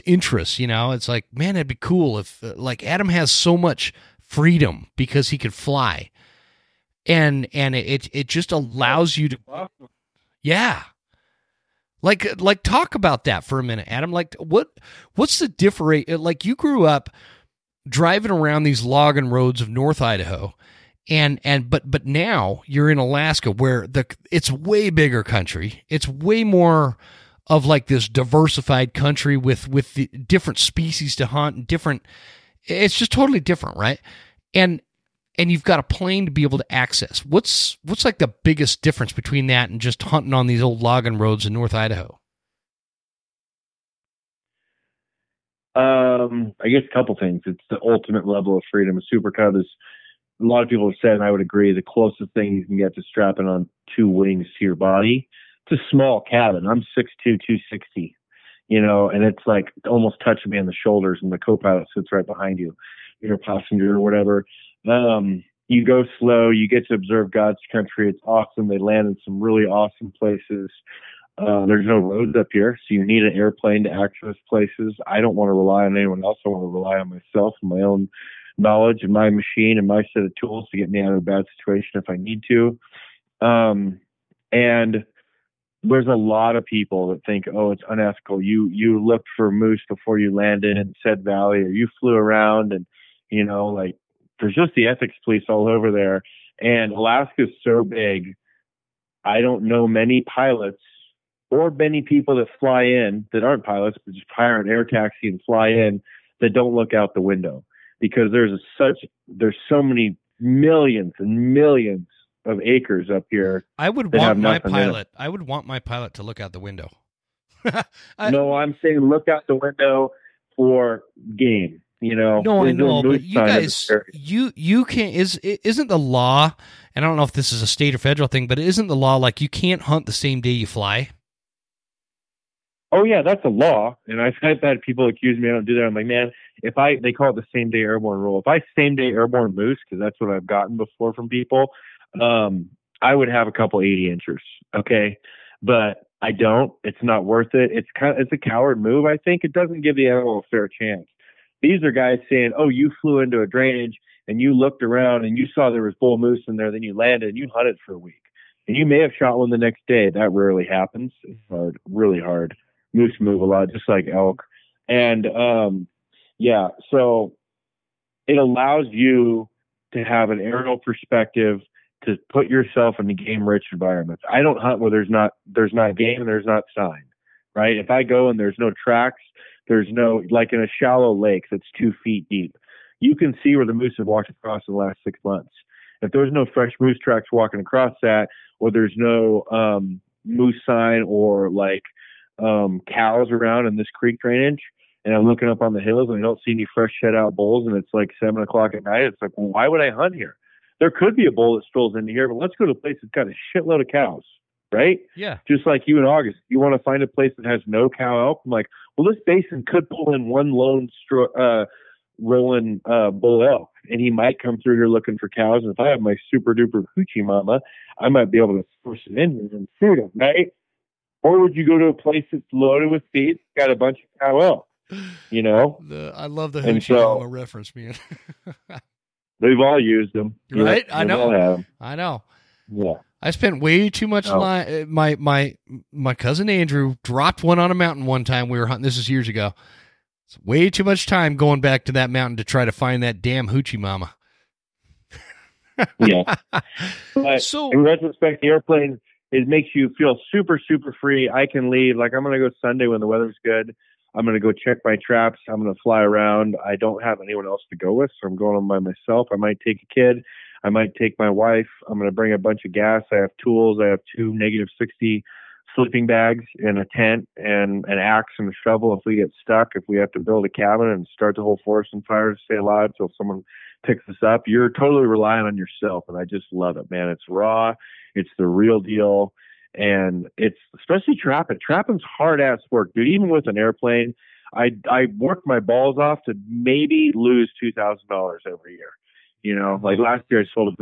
interests, you know. It's like, man, it'd be cool if like Adam has so much freedom because he could fly, and it just allows you to, yeah. Like talk about that for a minute, Adam. Like what's the difference? Like you grew up driving around these logging roads of North Idaho. But now you're in Alaska, where it's way bigger country. It's way more of like this diversified country with the different species to hunt and different. It's just totally different, right? And you've got a plane to be able to access. What's like the biggest difference between that and just hunting on these old logging roads in North Idaho? I guess a couple things. It's the ultimate level of freedom. A supercut is. A lot of people have said, and I would agree, the closest thing you can get to strapping on two wings to your body. It's a small cabin. I'm 6'2", 260, you know, and it's like almost touching me on the shoulders, and the co-pilot sits right behind you, your passenger or whatever. You go slow. You get to observe God's country. It's awesome. They land in some really awesome places. There's no roads up here, so you need an airplane to access places. I don't want to rely on anyone else. I want to rely on myself and my own knowledge and my machine and my set of tools to get me out of a bad situation if I need to. And there's a lot of people that think, oh, it's unethical. You looked for moose before you landed in said valley, or you flew around, and, you know, like there's just the ethics police all over there. And Alaska's so big. I don't know many pilots or many people that fly in that aren't pilots, but just hire an air taxi and fly in, that don't look out the window. Because there's so many millions and millions of acres up here. I would want my pilot to look out the window. No, I'm saying look out the window for game. You know. No, I know, but you guys, you can't. Isn't the law? And I don't know if this is a state or federal thing, but isn't the law like you can't hunt the same day you fly? Oh yeah, that's a law, and I've had people accuse me I don't do that. I'm like, man, they call it the same day airborne rule. If I same day airborne moose, because that's what I've gotten before from people, I would have a couple 80-inchers, okay, but I don't. It's not worth it. It's a coward move. I think it doesn't give the animal a fair chance. These are guys saying, oh, you flew into a drainage and you looked around and you saw there was bull moose in there, then you landed and you hunted for a week, and you may have shot one the next day. That rarely happens. It's hard, really hard. Moose move a lot, just like elk. And, so it allows you to have an aerial perspective to put yourself in the game-rich environments. I don't hunt where there's not game and there's not sign, right? If I go and there's no tracks, there's no, like in a shallow lake that's 2 feet deep, you can see where the moose have walked across in the last 6 months. If there's no fresh moose tracks walking across that, or there's no moose sign or like cows around in this creek drainage, and I'm looking up on the hills and I don't see any fresh shed out bulls, and it's like 7 o'clock at night, it's like, well, why would I hunt here? There could be a bull that strolls into here, but let's go to a place that's got a shitload of cows, right? Yeah. Just like you in August, you want to find a place that has no cow elk. I'm like, well, this basin could pull in one lone rolling bull elk, and he might come through here looking for cows. And if I have my super duper hoochie mama, I might be able to force it in here and shoot him, right? Or would you go to a place that's loaded with feet, got a bunch of cow elk? You know, I love the hoochie mama reference, man. We've all used them, right? I know. I know. Yeah. I spent way too much time. My cousin Andrew dropped one on a mountain one time. We were hunting. This is years ago. It's way too much time going back to that mountain to try to find that damn hoochie mama. Yeah. But so, in retrospect, the airplane, it makes you feel super, super free. I can leave. Like, I'm going to go Sunday when the weather's good. I'm going to go check my traps. I'm going to fly around. I don't have anyone else to go with, so I'm going on by myself. I might take a kid. I might take my wife. I'm going to bring a bunch of gas. I have tools. I have two negative 60 sleeping bags and a tent and an axe and a shovel if we get stuck, if we have to build a cabin and start the whole forest on fire to stay alive till someone picks us up. You're totally relying on yourself, and I just love it, man. It's raw. It's the real deal. And it's especially trapping. Trapping's hard ass work, dude. Even with an airplane, I worked my balls off to maybe lose $2,000 every year. You know, like last year I sold a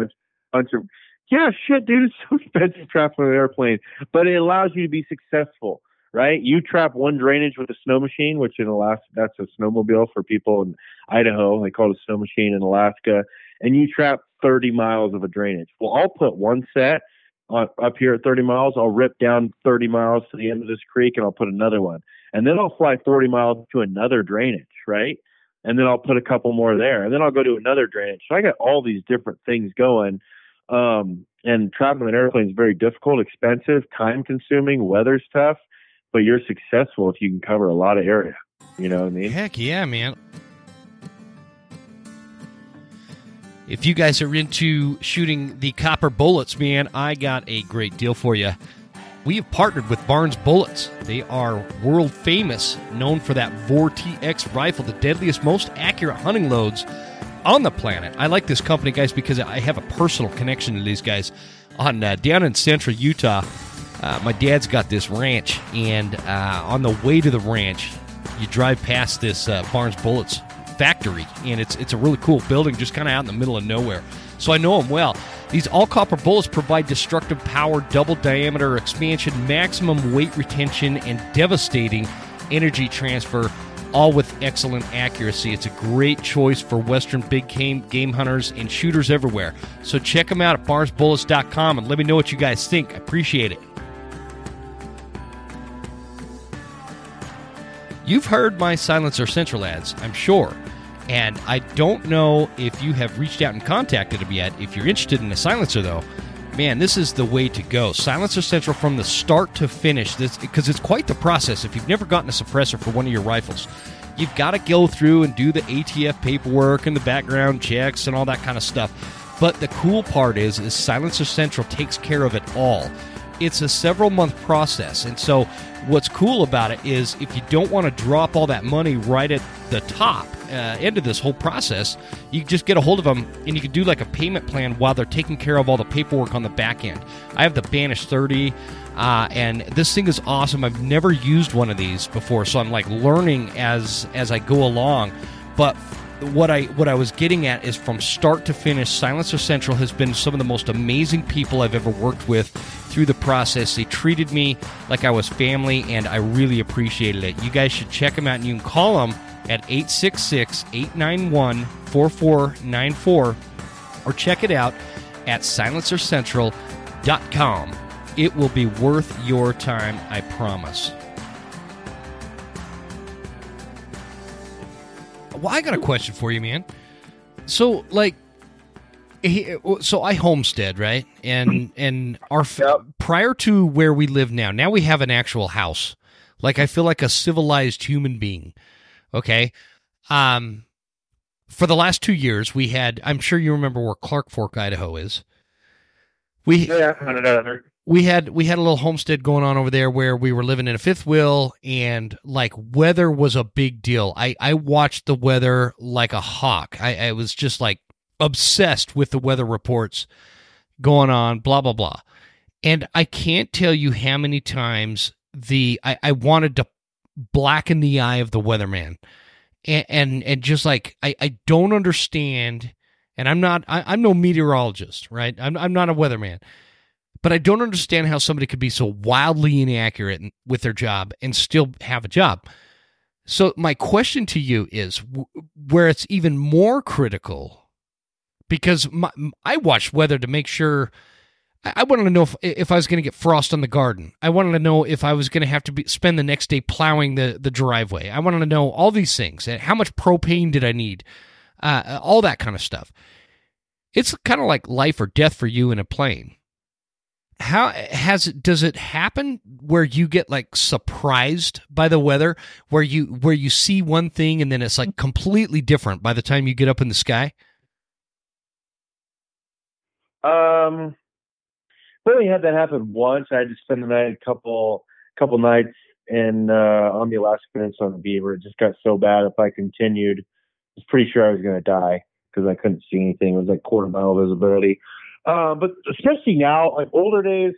bunch of dude. It's so expensive trapping on an airplane, but it allows you to be successful, right? You trap one drainage with a snow machine, which in Alaska that's a snowmobile for people in Idaho. They call it a snow machine in Alaska, and you trap 30 miles of a drainage. Well, I'll put one set up here at 30 miles, I'll rip down 30 miles to the end of this creek and I'll put another one. And then I'll fly 40 miles to another drainage, right? And then I'll put a couple more there. And then I'll go to another drainage. So I got all these different things going. And traveling an airplane is very difficult, expensive, time consuming, weather's tough, but you're successful if you can cover a lot of area. You know what I mean? Heck yeah, man. If you guys are into shooting the copper bullets, man, I got a great deal for you. We have partnered with Barnes Bullets. They are world famous, known for that 4TX rifle, the deadliest, most accurate hunting loads on the planet. I like this company, guys, because I have a personal connection to these guys. On down in central Utah, my dad's got this ranch, and on the way to the ranch, you drive past this Barnes Bullets factory, and it's a really cool building just kind of out in the middle of nowhere. So I know them well. These all-copper bullets provide destructive power, double diameter expansion, maximum weight retention, and devastating energy transfer, all with excellent accuracy. It's a great choice for Western big game hunters and shooters everywhere. So check them out at BarnesBullets.com and let me know what you guys think. I appreciate it. You've heard my Silencer Central ads, I'm sure, and I don't know if you have reached out and contacted them yet. If you're interested in a silencer, though, man, this is the way to go. Silencer Central from the start to finish, this because it's quite the process. If you've never gotten a suppressor for one of your rifles, you've got to go through and do the ATF paperwork and the background checks and all that kind of stuff. But the cool part is Silencer Central takes care of it all. It's a several-month process, and so what's cool about it is if you don't want to drop all that money right at the top end of this whole process, you just get a hold of them, and you can do like a payment plan while they're taking care of all the paperwork on the back end. I have the Banish 30, and this thing is awesome. I've never used one of these before, so I'm like learning as I go along, but what I was getting at is from start to finish, Silencer Central has been some of the most amazing people I've ever worked with through the process. They treated me like I was family, and I really appreciated it. You guys should check them out, and you can call them at 866-891-4494 or check it out at silencercentral.com. It will be worth your time, I promise. Well, I got a question for you, man. So like, so I homestead, right? And our prior to where we live now we have an actual house. Like, I feel like a civilized human being. Okay. For the last 2 years, we had, I'm sure you remember where Clark Fork, Idaho is. We had a little homestead going on over there where we were living in a fifth wheel, and like weather was a big deal. I watched the weather like a hawk. I was just like obsessed with the weather reports going on, blah, blah, blah. And I can't tell you how many times I wanted to blacken the eye of the weatherman. And just like, I don't understand, and I'm no meteorologist, right? I'm not a weatherman, but I don't understand how somebody could be so wildly inaccurate with their job and still have a job. So my question to you is where it's even more critical, because I watched weather to make sure. I wanted to know if I was going to get frost on the garden. I wanted to know if I was going to have to spend the next day plowing the driveway. I wanted to know all these things. How much propane did I need? All that kind of stuff. It's kind of like life or death for you in a plane. Does it happen where you get like surprised by the weather, where you see one thing and then it's like completely different by the time you get up in the sky? I really had that happen once. I had to spend the night a couple nights in on the Alaska Peninsula on the Beaver. It just got so bad. If I continued, I was pretty sure I was going to die because I couldn't see anything. It was like quarter-mile visibility. But especially now, like older days,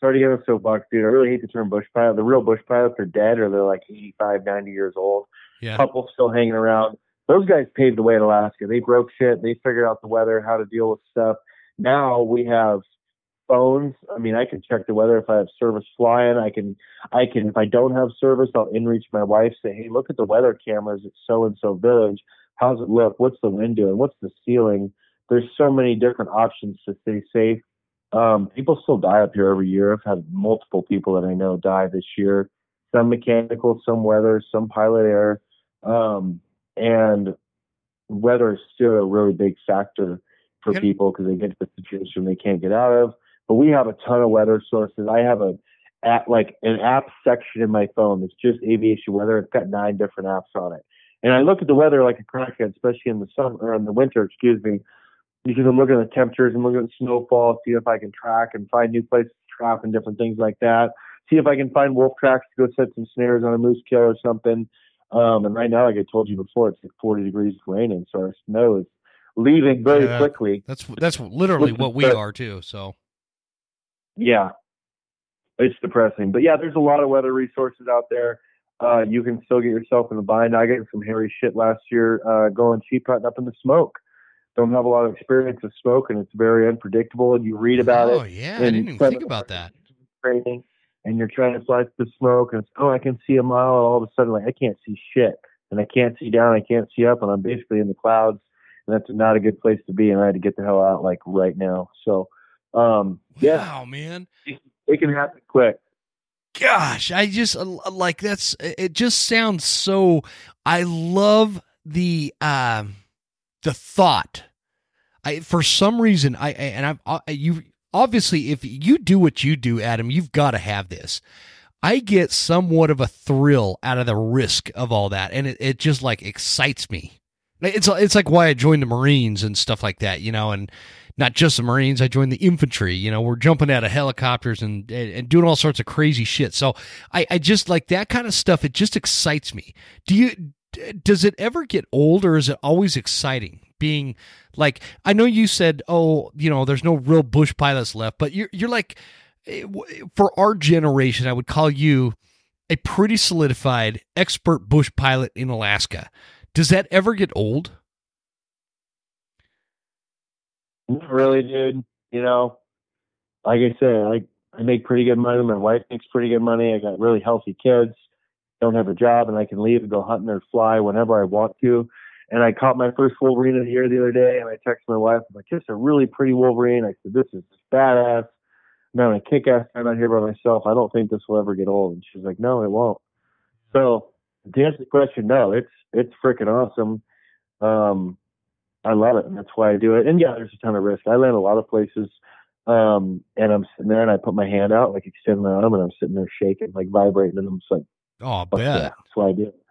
sorry to get on a soapbox, dude. I really hate the term bush pilot. The real bush pilots are dead, or they're like 85, 90 years old. Yeah. Couple still hanging around. Those guys paved the way in Alaska. They broke shit. They figured out the weather, how to deal with stuff. Now we have phones. I mean, I can check the weather if I have service flying. I can. If I don't have service, I'll inReach my wife, say, hey, look at the weather cameras at so-and-so village. How's it look? What's the wind doing? What's the ceiling? There's so many different options to stay safe. People still die up here every year. I've had multiple people that I know die this year. Some mechanical, some weather, some pilot error. And weather is still a really big factor for people because they get to the situation they can't get out of. But we have a ton of weather sources. I have an app section in my phone that's just aviation weather. It's got 9 different apps on it. And I look at the weather like a crackhead, especially in the summer or in the winter, because I'm looking at the temperatures, I'm looking at snowfall, see if I can track and find new places to trap and different things like that. See if I can find wolf tracks to go set some snares on a moose kill or something. And right now, like I told you before, it's like 40 degrees raining, so our snow is leaving very quickly. That's literally what we are too. So. Yeah, it's depressing. But yeah, there's a lot of weather resources out there. You can still get yourself in the bind. I got some hairy shit last year going sheep hunting up in the smoke. Don't have a lot of experience with smoke, and it's very unpredictable. And you read about it. Oh, yeah. I didn't even think about that. Training, and you're trying to fly through the smoke, and it's, oh, I can see a mile. And all of a sudden, like, I can't see shit. And I can't see down. I can't see up. And I'm basically in the clouds. And that's not a good place to be. And I had to get the hell out like right now. So, wow, man, it can happen quick. Gosh, I just like it just sounds so, I love the thought. For some reason, you obviously, if you do what you do, Adam, you've got to have this. I get somewhat of a thrill out of the risk of all that. And it just like excites me. It's like why I joined the Marines and stuff like that, you know, and not just the Marines. I joined the infantry. You know, we're jumping out of helicopters and doing all sorts of crazy shit. So I just like that kind of stuff. It just excites me. Does it ever get old, or is it always exciting? Being like, I know you said, oh, you know, there's no real bush pilots left, but you're like, for our generation, I would call you a pretty solidified expert bush pilot in Alaska. Does that ever get old? Not really, dude. You know, like I said, I make pretty good money. My wife makes pretty good money. I got really healthy kids. Don't have a job, and I can leave and go hunting or fly whenever I want to. And I caught my first wolverine of the year the other day, and I texted my wife. I'm like, this is a really pretty wolverine. I said, this is badass. I'm having a kick-ass time out here by myself. I don't think this will ever get old. And she's like, no, it won't. So to answer the question, no, it's freaking awesome. I love it, and that's why I do it. And yeah, there's a ton of risk. I land a lot of places, and I'm sitting there and I put my hand out, like extend my arm, and I'm sitting there shaking, like vibrating, and I'm just like, oh, bet. Yeah. That's why I do it.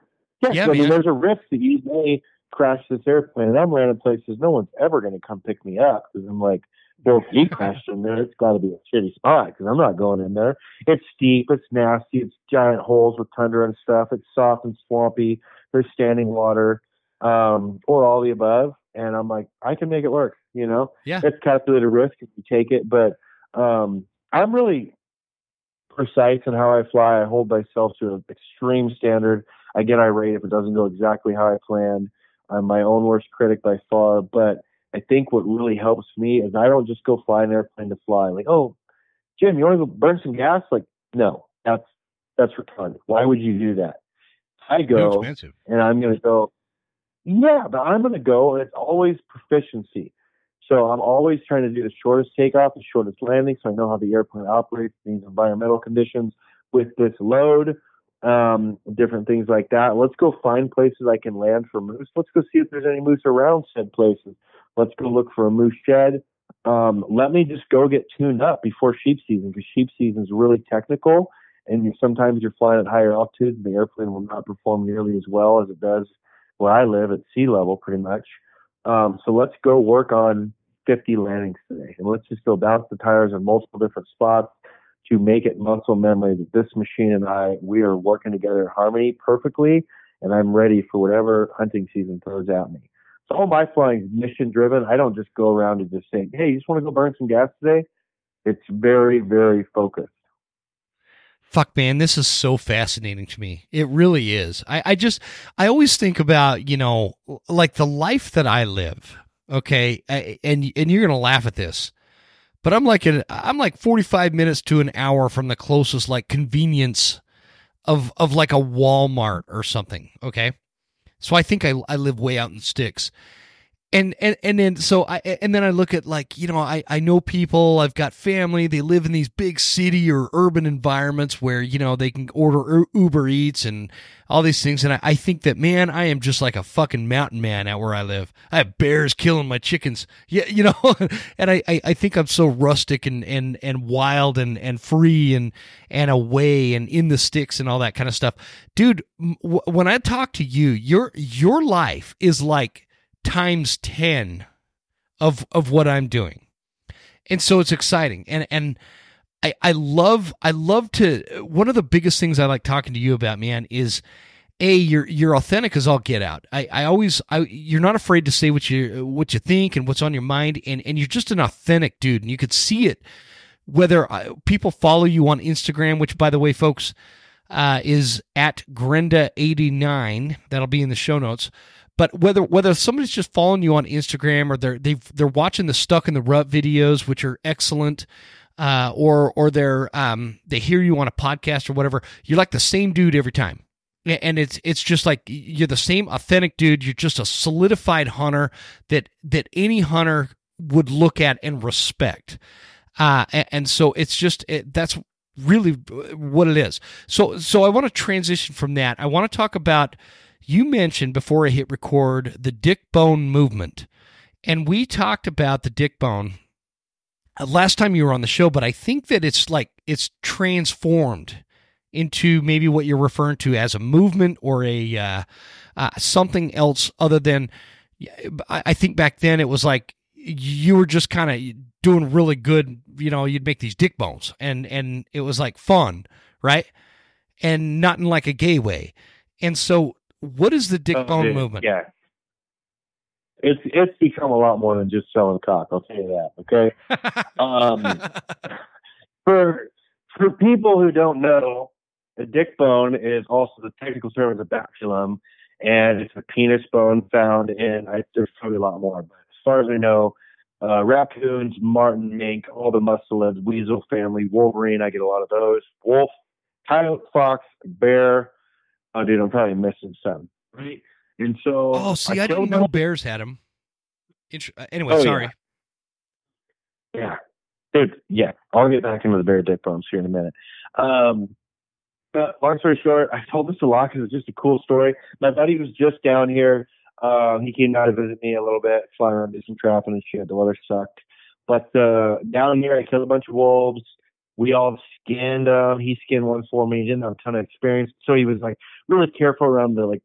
Yeah, so, I mean, there's a risk that you may crash this airplane, and I'm landing places no one's ever going to come pick me up, because I'm like, well, if he crashed in there, it's got to be a shitty spot, because I'm not going in there. It's steep, it's nasty, it's giant holes with tundra and stuff, it's soft and swampy, there's standing water, or all the above. And I'm like, I can make it work, you know? Yeah. It's calculated risk if you take it. But I'm really precise in how I fly. I hold myself to an extreme standard. I get irate if it doesn't go exactly how I planned. I'm my own worst critic by far. But I think what really helps me is I don't just go fly an airplane to fly. Like, oh, Jim, you want to go burn some gas? Like, no, that's retarded. Why would you do that? I go, and I'm going to go, yeah, but I'm going to go, and it's always proficiency. So I'm always trying to do the shortest takeoff, the shortest landing, so I know how the airplane operates, these environmental conditions with this load, different things like that. Let's go find places I can land for moose. Let's go see if there's any moose around said places. Let's go look for a moose shed. Let me just go get tuned up before sheep season, because sheep season is really technical, and sometimes you're flying at higher altitudes, and the airplane will not perform nearly as well as it does where I live at sea level, pretty much. So let's go work on 50 landings today, and let's just go bounce the tires in multiple different spots to make it muscle memory that this machine and I, we are working together in harmony perfectly, and I'm ready for whatever hunting season throws at me. So all my flying is mission driven. I don't just go around and just say, hey, you just want to go burn some gas today? It's very, very focused. Fuck, man, this is so fascinating to me. It really is. I always think about, you know, like the life that I live. Okay. And you're going to laugh at this, but I'm like 45 minutes to an hour from the closest, like, convenience of like a Walmart or something. Okay. So I think I live way out in the sticks. And then I look at, like, you know, I know people, I've got family, they live in these big city or urban environments where, you know, they can order Uber Eats and all these things. And I think that, man, I am just like a fucking mountain man out where I live. I have bears killing my chickens. Yeah. You know, and I think I'm so rustic and wild and free and away and in the sticks and all that kind of stuff. Dude, when I talk to you, your life is like times 10 of what I'm doing. And so it's exciting. And I love to, one of the biggest things I like talking to you about, man, is A, you're authentic as all get out. I always you're not afraid to say what you think and what's on your mind. And you're just an authentic dude, and you could see it, whether people follow you on Instagram, which, by the way, folks, is at Grenda89. That'll be in the show notes. But whether somebody's just following you on Instagram, or they're watching the Stuck in the Rut videos, which are excellent, or they hear you on a podcast or whatever, you're like the same dude every time, and it's just like you're the same authentic dude. You're just a solidified hunter that any hunter would look at and respect, and so it's just that's really what it is. So I want to transition from that. I want to talk about. You mentioned before I hit record the dick bone movement, and we talked about the dick bone last time you were on the show, but I think that it's like it's transformed into maybe what you're referring to as a movement or a something else other than, I think back then it was like you were just kind of doing really good, you know, you'd make these dick bones, and it was like fun, right? And not in like a gay way. And so, what is the dick bone movement? Yeah, it's become a lot more than just selling cock. I'll tell you that. Okay, for people who don't know, the dick bone is also the technical term of the baculum, and it's a penis bone found in. There's probably a lot more, but as far as I know, raccoons, marten, mink, all the mustelids, weasel family, wolverine. I get a lot of those. Wolf, coyote, fox, bear. Oh, dude, I'm probably missing some, right? And so, oh, see, I didn't know bears had them. Anyway, oh, sorry. Yeah, dude. Yeah, I'll get back into the bear dick bones here in a minute. But long story short, I told this a lot because it's just a cool story. My buddy was just down here He came down to visit me a little bit, fly around, do some trapping and shit. The weather sucked. But down here, I killed a bunch of wolves. We all skinned them. He skinned one for me. He didn't have a ton of experience. So he was, like, really careful around the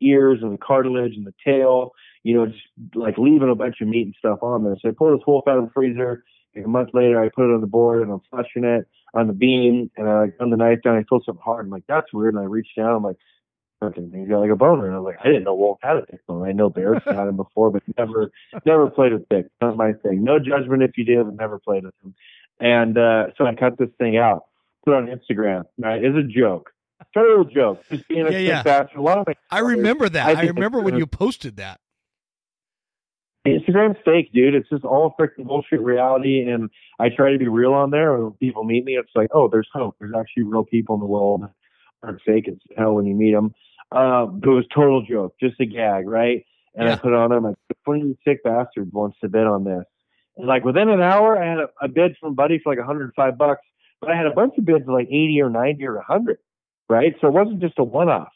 ears and the cartilage and the tail, you know, just, like, leaving a bunch of meat and stuff on there. So I pulled this wolf out of the freezer. And a month later, I put it on the board, and I'm flushing it on the beam. And I, like, run the knife down. I feel something hard. I'm like, that's weird. And I reached down. I'm like, fucking thing's got, like, a boner. And I was like, I didn't know wolf had a thick bone. I know bears had him before, but never played with thick. Not my thing. No judgment if you did, but never played with him. And so I cut this thing out, put it on Instagram. Right? It's a joke. It's a little joke. Just being a bastard. A lot of I remember that. I remember when you posted that. Instagram's fake, dude. It's just all freaking bullshit reality. And I try to be real on there. When people meet me, it's like, oh, there's hope. There's actually real people in the world that aren't fake as hell when you meet them. But it was a total joke, just a gag, right? And I put it on them. Like, "Funny sick bastard wants to bid on this." And, like, within an hour, I had a bid from a buddy for like $105, but I had a bunch of bids for like 80 or 90 or 100, right? So it wasn't just a one-off.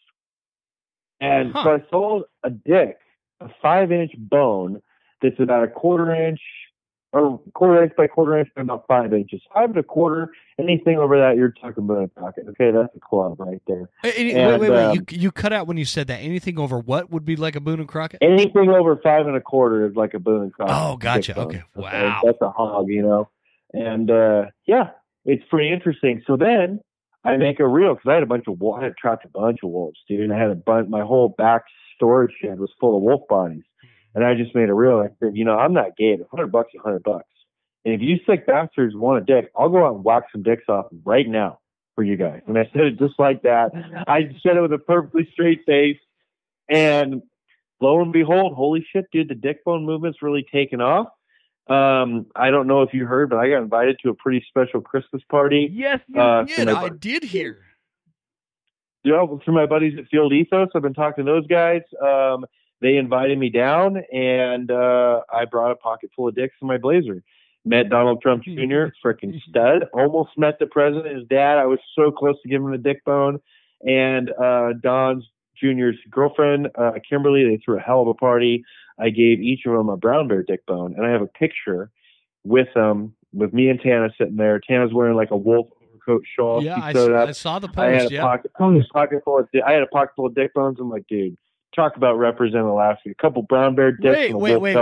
And so I sold a dick, a 5-inch bone that's about a quarter inch by quarter inch by about 5 inches, 5 1/4. Anything over that, you're tucking Boone and Crockett. Okay, that's a club right there. Wait. You cut out when you said that. Anything over what would be like a Boone and Crockett? Anything over 5 1/4 is like a Boone and Crockett. Oh, gotcha. Okay. Wow. That's a hog, you know. And yeah, it's pretty interesting. So then I make a reel because I had trapped a bunch of wolves, dude. And I had my whole back storage shed was full of wolf bodies. And I just made a reel. I said, you know, I'm not gay. $100 is $100. And if you sick bastards want a dick, I'll go out and whack some dicks off right now for you guys. And I said it just like that. I said it with a perfectly straight face. And lo and behold, holy shit, dude, the dick bone movement's really taken off. I don't know if you heard, but I got invited to a pretty special Christmas party. Yes, you did. I did hear. You know, through my buddies at Field Ethos, I've been talking to those guys. They invited me down, and I brought a pocket full of dicks in my blazer. Met Donald Trump Jr., freaking stud. Almost met the president, his dad. I was so close to giving him a dick bone. And Don's Jr.'s girlfriend, Kimberly, they threw a hell of a party. I gave each of them a brown bear dick bone. And I have a picture with me and Tana sitting there. Tana's wearing like a wolf coat shawl. Yeah, I saw the post. I had a pocket full of dick bones. I'm like, dude. Talk about representing Alaska. A couple brown bear dicks. Wait.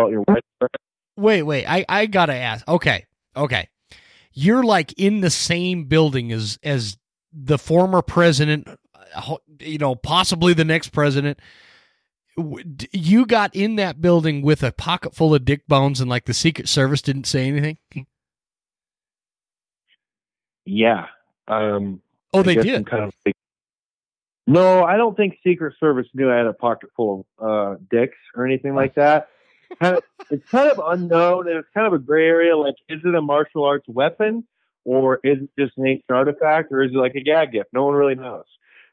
I got to ask. Okay. You're like in the same building as the former president, you know, possibly the next president. You got in that building with a pocket full of dick bones and like the Secret Service didn't say anything? Yeah. They did. No, I don't think Secret Service knew I had a pocket full of dicks or anything like that. It's kind of unknown, and it's kind of a gray area. Like, is it a martial arts weapon, or is it just an ancient artifact, or is it like a gag gift? No one really knows,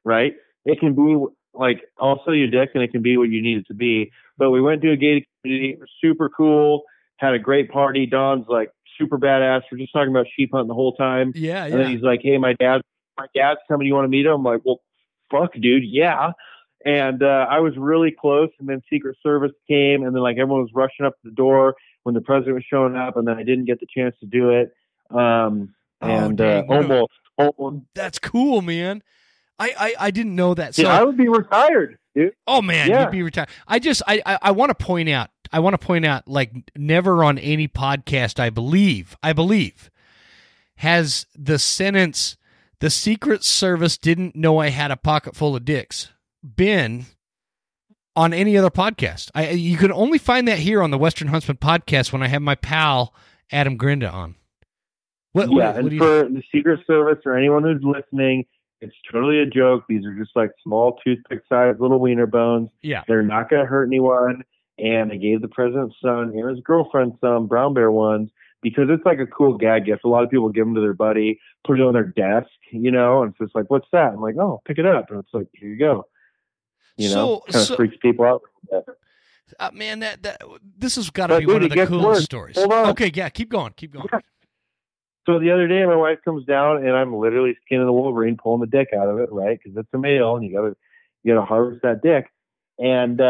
right? It can be, like, I'll sell you a dick, and it can be what you need it to be. But we went to a gated community. It was super cool. Had a great party. Don's, like, super badass. We're just talking about sheep hunting the whole time. Yeah. And then he's like, hey, my dad's coming. You want to meet him? I'm like, well, fuck, dude, yeah. And I was really close, and then Secret Service came, and then like everyone was rushing up the door when the president was showing up, and then I didn't get the chance to do it. Almost. That's cool, man. I didn't know that. So yeah, I would be retired, dude. Oh man, yeah. You'd be retired. I want to point out. Like never on any podcast, I believe, has the sentence. The Secret Service didn't know I had a pocket full of dicks. Ben, on any other podcast. You can only find that here on the Western Huntsman podcast when I have my pal, Adam Grenda, on. The Secret Service or anyone who's listening, it's totally a joke. These are just like small toothpick-sized little wiener bones. Yeah. They're not going to hurt anyone. And I gave the president's son and his girlfriend some brown bear ones. Because it's like a cool gag gift. A lot of people give them to their buddy, put it on their desk, you know, and it's just like, what's that? I'm like, oh, pick it up. And it's like, here you go. You know, kind of freaks people out. Man, that this has got to be one of the coolest stories. Hold on. Okay, yeah, keep going. Yeah. So the other day, my wife comes down, and I'm literally skinning the wolverine, pulling the dick out of it, right? Because it's a male, and you got to harvest that dick. And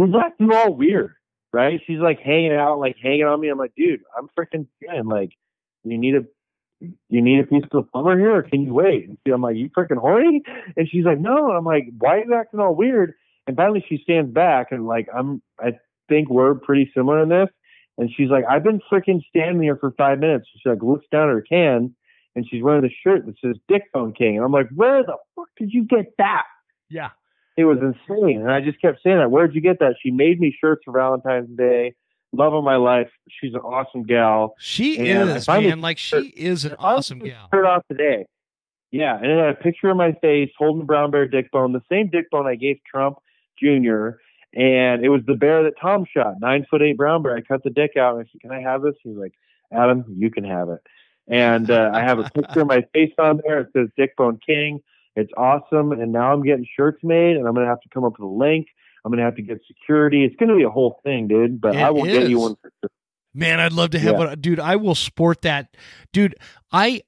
she's acting all weird, right? She's like hanging out, like hanging on me. I'm like, dude, I'm freaking thin. Like, you need a piece of plumber here, or can you wait? And I'm like, you freaking horny? And she's like, no. And I'm like, why are you acting all weird? And finally, she stands back and like, I think we're pretty similar in this. And she's like, I've been freaking standing here for 5 minutes. She's like, looks down at her can, and she's wearing this shirt that says Dick Phone King. And I'm like, where the fuck did you get that? Yeah. It was insane. And I just kept saying that. Where'd you get that? She made me shirts for Valentine's Day. Love of my life. She's an awesome gal. She is, man. Like, she is an awesome gal. Shirt off today. Yeah. And it had a picture of my face holding a brown bear dick bone, the same dick bone I gave Trump Jr. And it was the bear that Tom shot, 9'8" brown bear. I cut the dick out, and I said, can I have this? He's like, Adam, you can have it. And I have a picture of my face on there. It says Dick Bone King. It's awesome. And now I'm getting shirts made, and I'm going to have to come up with a link. I'm going to have to get security. It's going to be a whole thing, dude, but I will get you one for sure. Man, I'd love to have one. Dude, I will sport that. Dude, I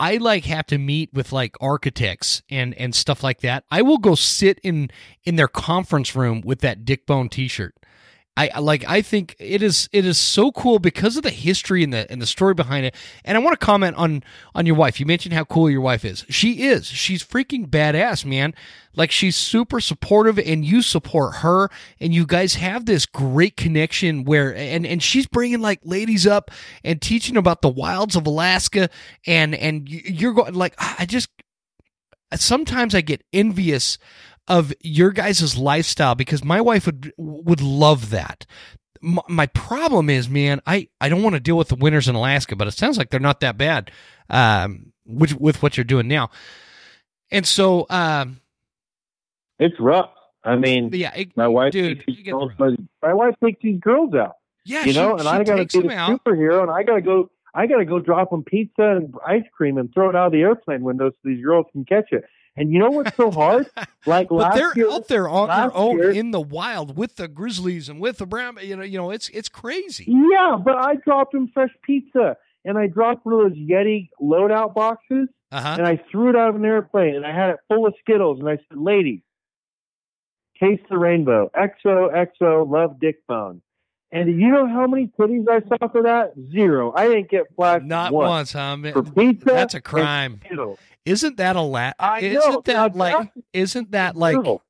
like have to meet with like architects and stuff like that. I will go sit in their conference room with that Dick Bone t-shirt. I think it is so cool because of the history and the story behind it. And I want to comment on your wife. You mentioned how cool your wife is. She is. She's freaking badass, man. Like, she's super supportive, and you support her, and you guys have this great connection where and she's bringing like ladies up and teaching about the wilds of Alaska, and you're going like, I just sometimes I get envious of your guys' lifestyle, because my wife would love that. My problem is, man, I don't want to deal with the winters in Alaska, but it sounds like they're not that bad with what you're doing now. And so... it's rough. I mean, yeah, my wife takes these girls out. Yeah, you know, and I got to be the superhero, and I got to go drop them pizza and ice cream and throw it out of the airplane window so these girls can catch it. And you know what's so hard? Like, but last they're year, out there on their own in the wild with the grizzlies and with the brown. You know, it's crazy. Yeah, but I dropped them fresh pizza, and I dropped one of those Yeti loadout boxes, and I threw it out of an airplane, and I had it full of Skittles, and I said, "Ladies, taste the rainbow. XOXO, love Dick Bone." And do you know how many titties I saw for that? Zero. I didn't get flashed. Not once, huh? Man, for pizza, that's a crime. Isn't that isn't that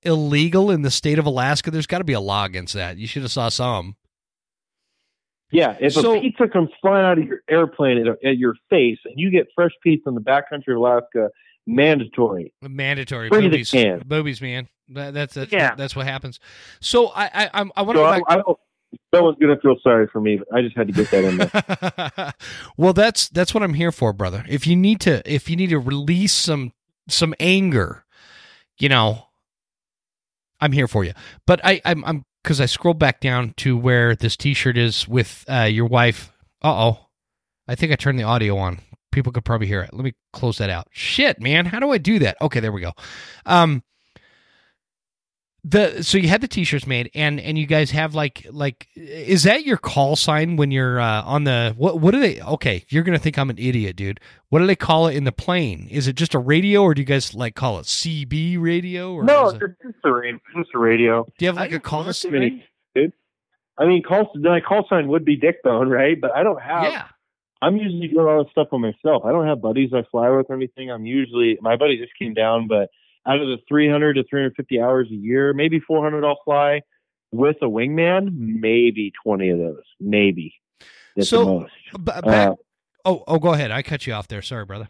illegal in the state of Alaska? There's got to be a law against that. You should have saw some. Yeah, if a pizza comes flying out of your airplane at your face, and you get fresh pizza in the backcountry of Alaska, mandatory boobies, man. That's what happens. So I want to. No one's going to feel sorry for me, but I just had to get that in there. Well, that's what I'm here for, brother. If you need to release some anger, you know, I'm here for you. But I'm because I scroll back down to where this t-shirt is with your wife. Uh-oh. I think I turned the audio on. People could probably hear it. Let me close that out. Shit, man. How do I do that? Okay, there we go. So you had the t-shirts made, and you guys have like is that your call sign when you're on the what do they? Okay, you're gonna think I'm an idiot, dude. What do they call it in the plane? Is it just a radio, or do you guys like call it CB radio? Or no, it's just a radio. Do you have like a call sign? Dude, I mean, my call sign would be Dick Bone, right? But I don't have. Yeah. I'm usually doing all this stuff on myself. I don't have buddies I fly with or anything. My buddy just came down, but. Out of the 300 to 350 hours a year, maybe 400 I'll fly with a wingman, maybe 20 of those, maybe. That's so, the most. Go ahead. I cut you off there. Sorry, brother.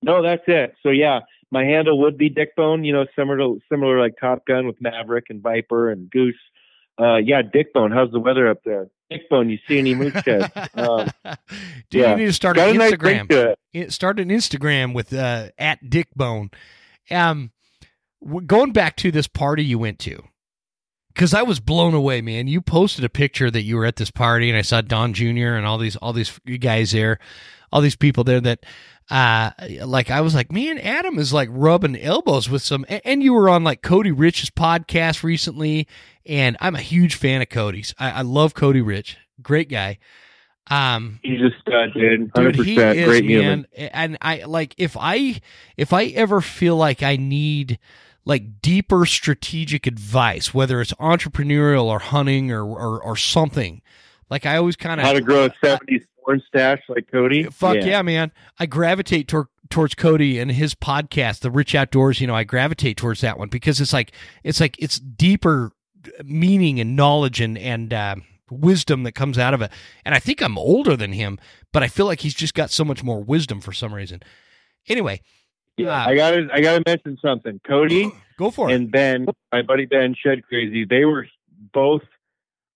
No, that's it. So, yeah, my handle would be Dick Bone, you know, similar like Top Gun with Maverick and Viper and Goose. Yeah, Dick Bone. How's the weather up there? Dick Bone, you see any moose chest? Dude, yeah. You need to start an Instagram. Start an Instagram with at Dick Bone. Going back to this party you went to, because I was blown away, man. You posted a picture that you were at this party, and I saw Don Jr. and all these guys there, all these people there that, like, I was like, man, Adam is like rubbing elbows with some, and you were on like Cody Rich's podcast recently. And I'm a huge fan of Cody's. I love Cody Rich. Great guy. He's a stud, dude. 100%, dude, he is, great man. Human. And I like if I ever feel like I need like deeper strategic advice, whether it's entrepreneurial or hunting or something. Like I always kind of how to grow a 70s corn stash like Cody. Fuck yeah, man! I gravitate towards Cody and his podcast, The Rich Outdoors. You know, I gravitate towards that one because it's deeper meaning and knowledge and wisdom that comes out of it. And I think I'm older than him, but I feel like he's just got so much more wisdom for some reason. Anyway. Yeah, I gotta mention something. Cody, go for it. And Ben, my buddy Ben, Shed Crazy, they were both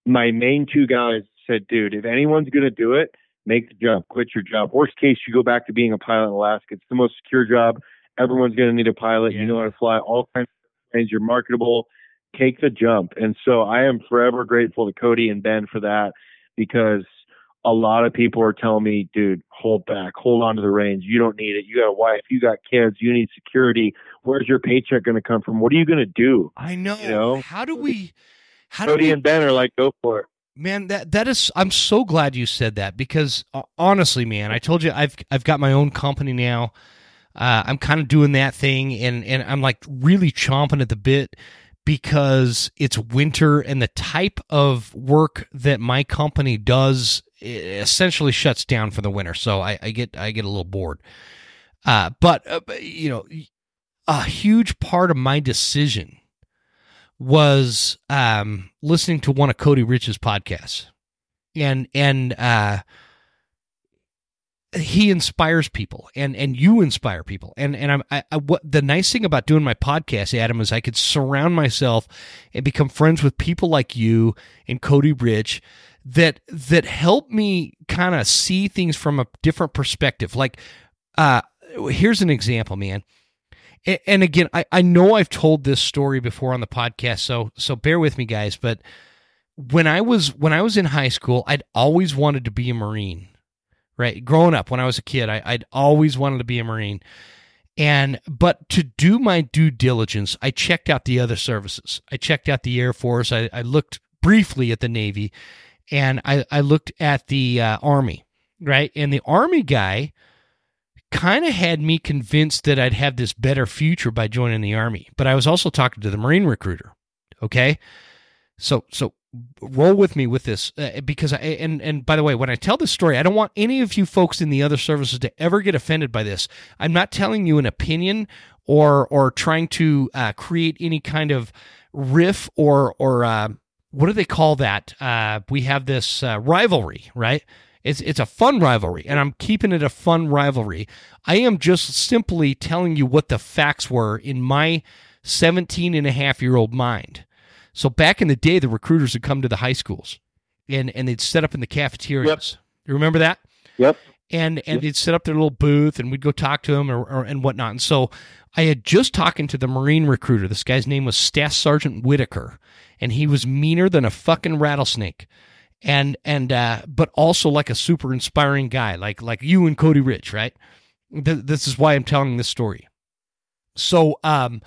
my main two guys. Said, dude, if anyone's gonna do it, make the jump. Quit your job. Worst case, you go back to being a pilot in Alaska. It's the most secure job. Everyone's gonna need a pilot. Yeah. You know how to fly all kinds of planes. You're marketable. Take the jump. And so I am forever grateful to Cody and Ben for that, because a lot of people are telling me, dude, hold back, hold on to the reins. You don't need it. You got a wife, you got kids, you need security. Where's your paycheck going to come from? What are you going to do? I know. You know? Cody and Ben are like, go for it. Man, that is, I'm so glad you said that, because honestly, man, I told you I've got my own company now. I'm kind of doing that thing and I'm like really chomping at the bit, because it's winter and the type of work that my company does essentially shuts down for the winter. So I get a little bored. But a huge part of my decision was listening to one of Cody Rich's podcasts, and he inspires people, and you inspire people. And the nice thing about doing my podcast, Adam, is I could surround myself and become friends with people like you and Cody Rich that help me kind of see things from a different perspective. Like, here's an example, man. And again, I know I've told this story before on the podcast, so bear with me, guys. But when I was in high school, I'd always wanted to be a Marine. Right. Growing up, when I was a kid, I'd always wanted to be a Marine. But to do my due diligence, I checked out the other services. I checked out the Air Force. I looked briefly at the Navy, and I looked at the Army. Right. And the Army guy kind of had me convinced that I'd have this better future by joining the Army. But I was also talking to the Marine recruiter. Okay. So roll with me with this, because and by the way, when I tell this story, I don't want any of you folks in the other services to ever get offended by this. I'm not telling you an opinion or trying to create any kind of riff or what do they call that? We have this rivalry, right? It's a fun rivalry, and I'm keeping it a fun rivalry. I am just simply telling you what the facts were in my 17-and-a-half-year-old mind. So back in the day, the recruiters would come to the high schools, and they'd set up in the cafeterias. Yep. You remember that? Yep. And they'd set up their little booth, and we'd go talk to them and whatnot. And so I had just talking to the Marine recruiter. This guy's name was Staff Sergeant Whitaker, and he was meaner than a fucking rattlesnake, and but also like a super inspiring guy, like you and Cody Rich, right? This is why I'm telling this story. So the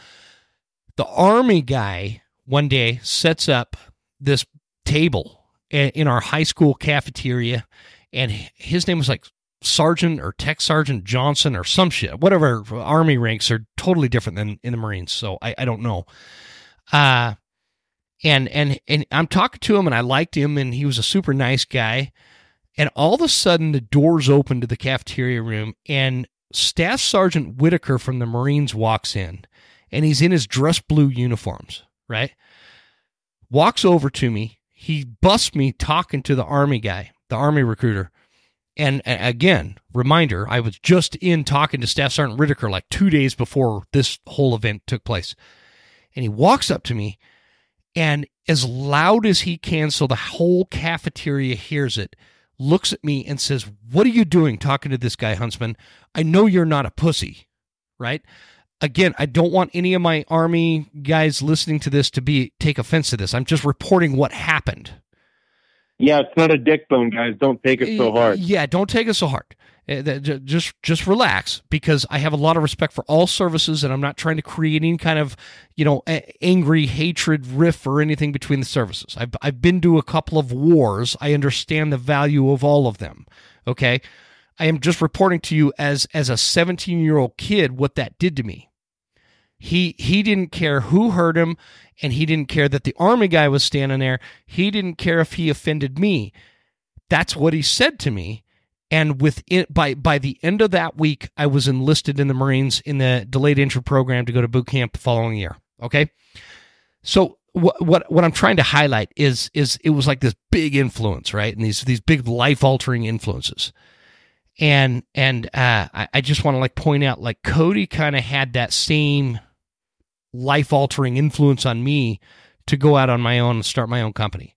Army guy one day sets up this table in our high school cafeteria, and his name was like Sergeant or Tech Sergeant Johnson or some shit. Whatever, Army ranks are totally different than in the Marines, so I don't know. And I'm talking to him, and I liked him, and he was a super nice guy. And all of a sudden, the doors open to the cafeteria room, and Staff Sergeant Whitaker from the Marines walks in, and he's in his dress blue uniforms. Right? Walks over to me. He busts me talking to the Army guy, the Army recruiter. And again, reminder, I was just in talking to Staff Sergeant Whitaker like 2 days before this whole event took place. And he walks up to me, and as loud as he can, so the whole cafeteria hears it, looks at me and says, "What are you doing talking to this guy, Huntsman? I know you're not a pussy." Right? Again, I don't want any of my Army guys listening to this to take offense to this. I'm just reporting what happened. Yeah, it's not a dick bone, guys. Don't take it so hard. Yeah, don't take it so hard. Just relax, because I have a lot of respect for all services, and I'm not trying to create any kind of, angry hatred riff or anything between the services. I've been to a couple of wars. I understand the value of all of them. Okay. I am just reporting to you as a 17-year-old kid what that did to me. He didn't care who hurt him, and he didn't care that the army guy was standing there. He didn't care if he offended me. That's what he said to me. And by the end of that week, I was enlisted in the Marines in the delayed entry program to go to boot camp the following year. Okay, so what I'm trying to highlight is it was like this big influence, right? And these big life altering influences. And I just want to point out Cody kind of had that same life altering influence on me to go out on my own and start my own company,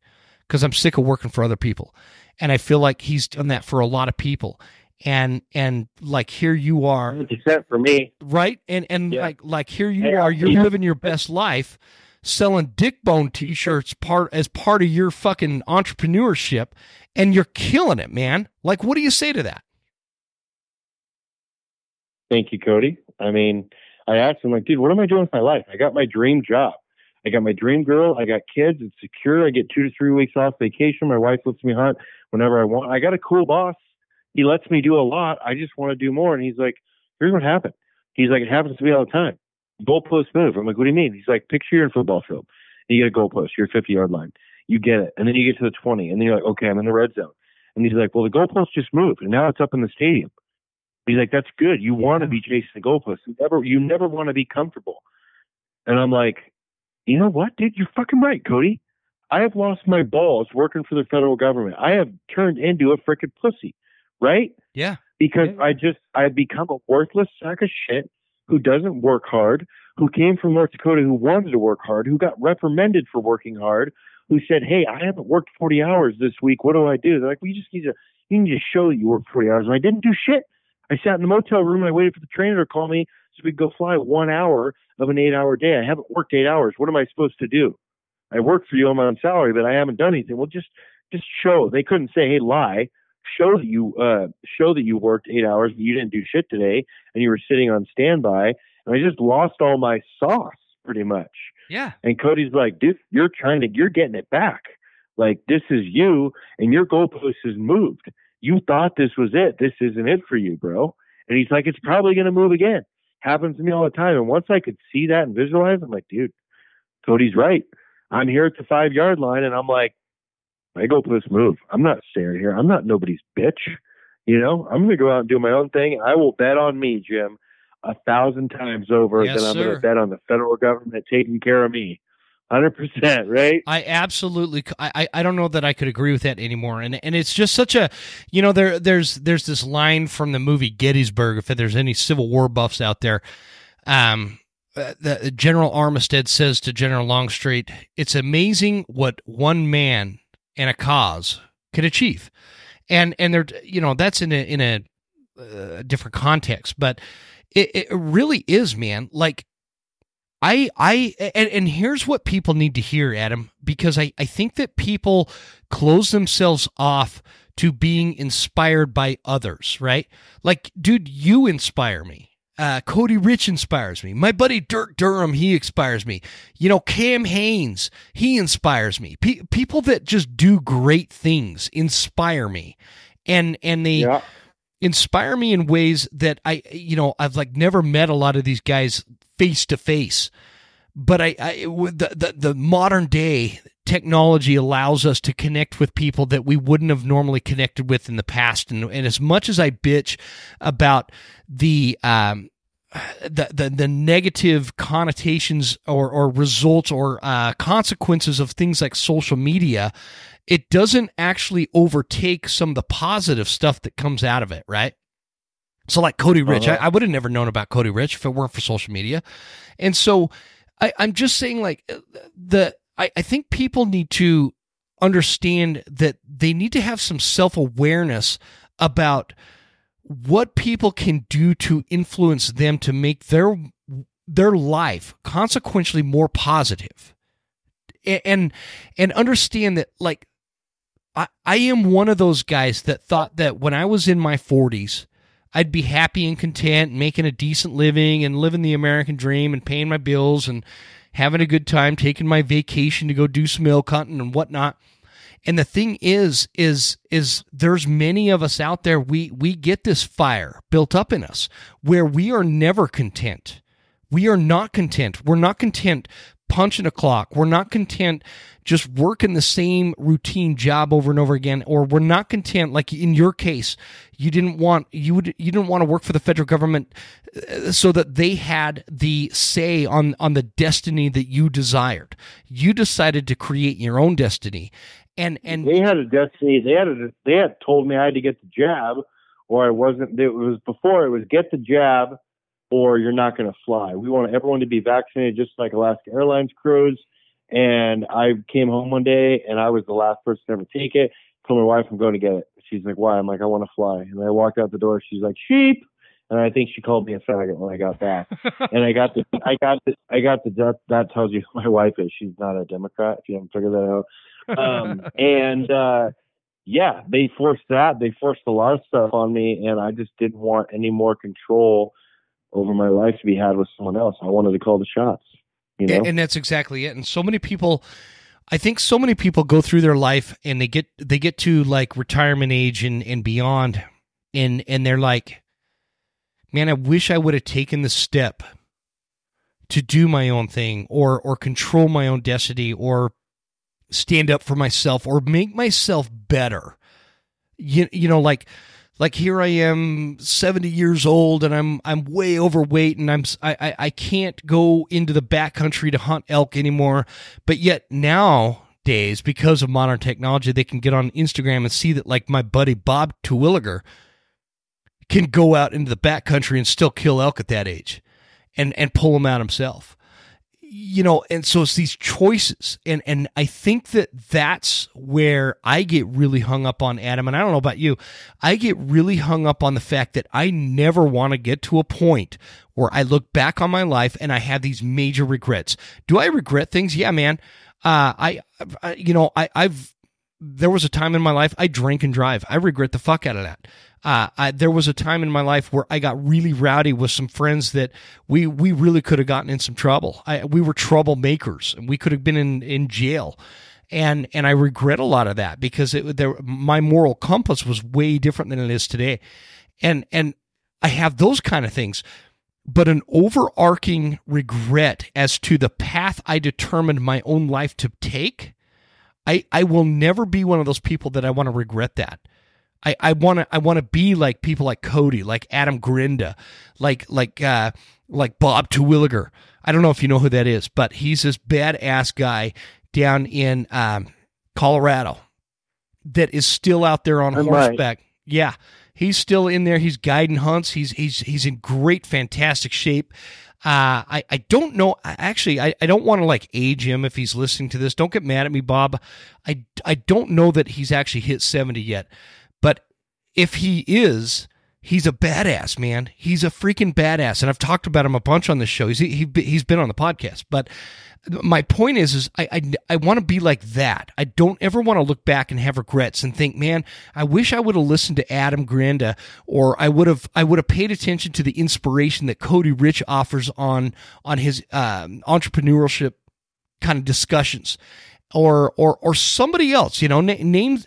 because I'm sick of working for other people. And I feel like he's done that for a lot of people. And here you are, except for me. Right. And yeah. You're living your best life selling dick bone t-shirts as part of your fucking entrepreneurship, and you're killing it, man. What do you say to that? Thank you, Cody. I asked him, dude, what am I doing with my life? I got my dream job. I got my dream girl. I got kids. It's secure. I get 2 to 3 weeks off vacation. My wife lets me hunt whenever I want. I got a cool boss. He lets me do a lot. I just want to do more. And he's like, here's what happened. He's like, it happens to me all the time. Goalpost move. I'm like, what do you mean? He's like, picture you're in football field. And you get a goalpost. You're 50-yard line. You get it. And then you get to the 20. And then you're like, okay, I'm in the red zone. And he's like, well, the goalpost just moved. And now it's up in the stadium. He's like, that's good. You want to be chasing the goalpost. You never want to be comfortable. And I'm like, you know what, dude? You're fucking right, Cody. I have lost my balls working for the federal government. I have turned into a frickin' pussy, right? Yeah. Because yeah. I've become a worthless sack of shit who doesn't work hard, who came from North Dakota, who wanted to work hard, who got reprimanded for working hard, who said, hey, I haven't worked 40 hours this week. What do I do? They're like, well, you need to show that you worked 40 hours. And I didn't do shit. I sat in the motel room and I waited for the trainer to call me so we could go fly 1 hour of an 8-hour day. I haven't worked 8 hours. What am I supposed to do? I work for you. I'm on salary, but I haven't done anything. Well, just show. They couldn't say, hey, lie. Show that you worked 8 hours, but you didn't do shit today, and you were sitting on standby. And I just lost all my sauce, pretty much. Yeah. And Cody's like, dude, you're getting it back. This is you, and your goalpost has moved. You thought this was it. This isn't it for you, bro. And he's like, it's probably going to move again. Happens to me all the time. And once I could see that and visualize, I'm like, dude, Cody's right. I'm here at the 5-yard line, and I'm like, my goalpost moved. I'm not staring here. I'm not nobody's bitch. I'm going to go out and do my own thing. I will bet on me, Jim, 1,000 times over. Yes, then I'm going to bet on the federal government taking care of me. 100%, right? I absolutely. I don't know that I could agree with that anymore. And it's just such a, there's this line from the movie Gettysburg. If there's any Civil War buffs out there, the General Armistead says to General Longstreet, "It's amazing what one man and a cause can achieve." And they're, that's in a different context, but it really is, man. And here's what people need to hear, Adam, because I think that people close themselves off to being inspired by others, right? Dude, you inspire me. Cody Rich inspires me. My buddy Dirk Durham, he inspires me. Cam Haynes, he inspires me. People that just do great things inspire me. And they... Yeah. Inspire me in ways that I've never met a lot of these guys face to face, but the modern day technology allows us to connect with people that we wouldn't have normally connected with in the past. And as much as I bitch about the negative connotations or results or consequences of things like social media, it doesn't actually overtake some of the positive stuff that comes out of it, right? So Cody Rich, I would have never known about Cody Rich if it weren't for social media. And so I'm just saying I think people need to understand that they need to have some self-awareness about what people can do to influence them to make their life consequentially more positive, and understand that I am one of those guys that thought that when I was in my 40s, I'd be happy and content, making a decent living and living the American dream and paying my bills and having a good time, taking my vacation to go do some elk hunting and whatnot. And the thing is there's many of us out there, we get this fire built up in us where we are never content. We are not content. We're not content punching a clock. We're not content just working the same routine job over and over again, or we're not content. Like in your case, you didn't want to work for the federal government so that they had the say on the destiny that you desired. You decided to create your own destiny, and they had a destiny. They had told me I had to get the jab, or I wasn't. It was before. It was get the jab, or you're not going to fly. We want everyone to be vaccinated, just like Alaska Airlines crews. And I came home one day, and I was the last person to ever take it. I told my wife, I'm going to get it. She's like, why? I'm like, I want to fly. And I walked out the door. She's like, sheep. And I think she called me a faggot when I got back. And that tells you who my wife is. She's not a Democrat, if you haven't figured that out. Yeah, they forced that. They forced a lot of stuff on me, and I just didn't want any more control over my life to be had with someone else. I wanted to call the shots, you know? And that's exactly it. And so many people go through their life and they get to like retirement age and beyond. And they're like, man, I wish I would have taken the step to do my own thing or control my own destiny or stand up for myself or make myself better. You know, like here I am 70 years old and I'm way overweight and I can't go into the backcountry to hunt elk anymore. But yet nowadays, because of modern technology, they can get on Instagram and see that like my buddy Bob Terwilliger can go out into the backcountry and still kill elk at that age and pull them out himself. You know, and so it's these choices. And I think that's where I get really hung up on, Adam. And I don't know about you. I get really hung up on the fact that I never want to get to a point where I look back on my life and I have these major regrets. Do I regret things? Yeah, man. There was a time in my life I drank and drive. I regret the fuck out of that. There was a time in my life where I got really rowdy with some friends that we really could have gotten in some trouble. We were troublemakers and we could have been in jail. And I regret a lot of that because my moral compass was way different than it is today. And I have those kind of things, but an overarching regret as to the path I determined my own life to take. I will never be one of those people that I want to regret that. I want to be like people like Cody, like Adam Grenda, like Bob Terwilliger. I don't know if you know who that is, but he's this badass guy down in Colorado that is still out there on horseback. Right. Yeah, he's still in there. He's guiding hunts. He's in great, fantastic shape. I don't know. Actually, I don't want to like age him if he's listening to this. Don't get mad at me, Bob. I don't know that he's actually hit 70 yet. But if he is, he's a badass, man. He's a freaking badass. And I've talked about him a bunch on this show. He's been on the podcast. But my point is I want to be like that. I don't ever want to look back and have regrets and think, man, I wish I would have listened to Adam Grenda, or I would have paid attention to the inspiration that Cody Rich offers on his entrepreneurship kind of discussions, or somebody else, you know, name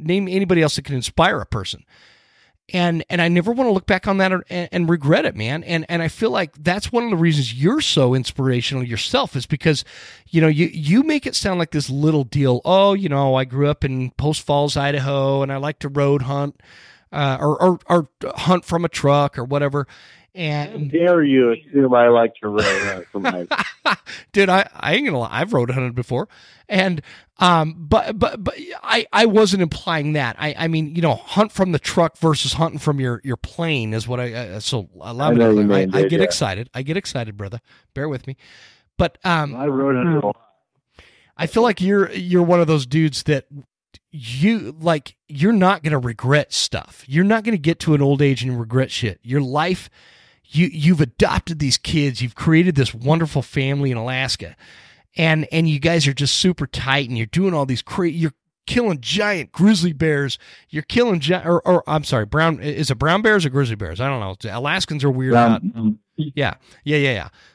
anybody else that can inspire a person. And I never want to look back on that and regret it, man. And I feel like that's one of the reasons you're so inspirational yourself, is because, you know, you make it sound like this little deal. Oh, you know, I grew up in Post Falls, Idaho, and I like to road hunt or hunt from a truck or whatever. And how dare you assume I like to road hunt from my dude, I ain't gonna lie, I've road hunted before. And but I wasn't implying that. I mean, you know, hunt from the truck versus hunting from your plane is what so allow me to excited. I get excited, brother. Bear with me. But I road hunted a lot. I feel like you're one of those dudes that you're not going to regret stuff. You're not going to get to an old age and regret shit. Your life, you've adopted these kids. You've created this wonderful family in Alaska, and you guys are just super tight, and you're doing all these you're killing giant grizzly bears. You're killing or I'm sorry, brown bears or grizzly bears? I don't know. Alaskans are weird. Yeah.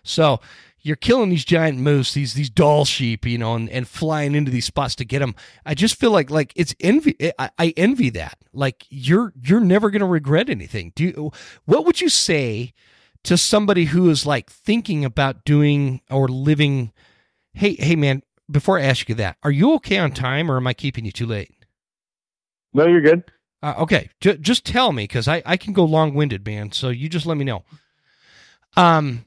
So you're killing these giant moose, these doll sheep, you know, and flying into these spots to get them. I just feel like it's envy. I envy that. Like you're never going to regret anything. What would you say to somebody who is like thinking about doing or living, hey man, before I ask you that, are you okay on time or am I keeping you too late? No, you're good. Okay. Just tell me, cause I can go long winded, man. So you just let me know. What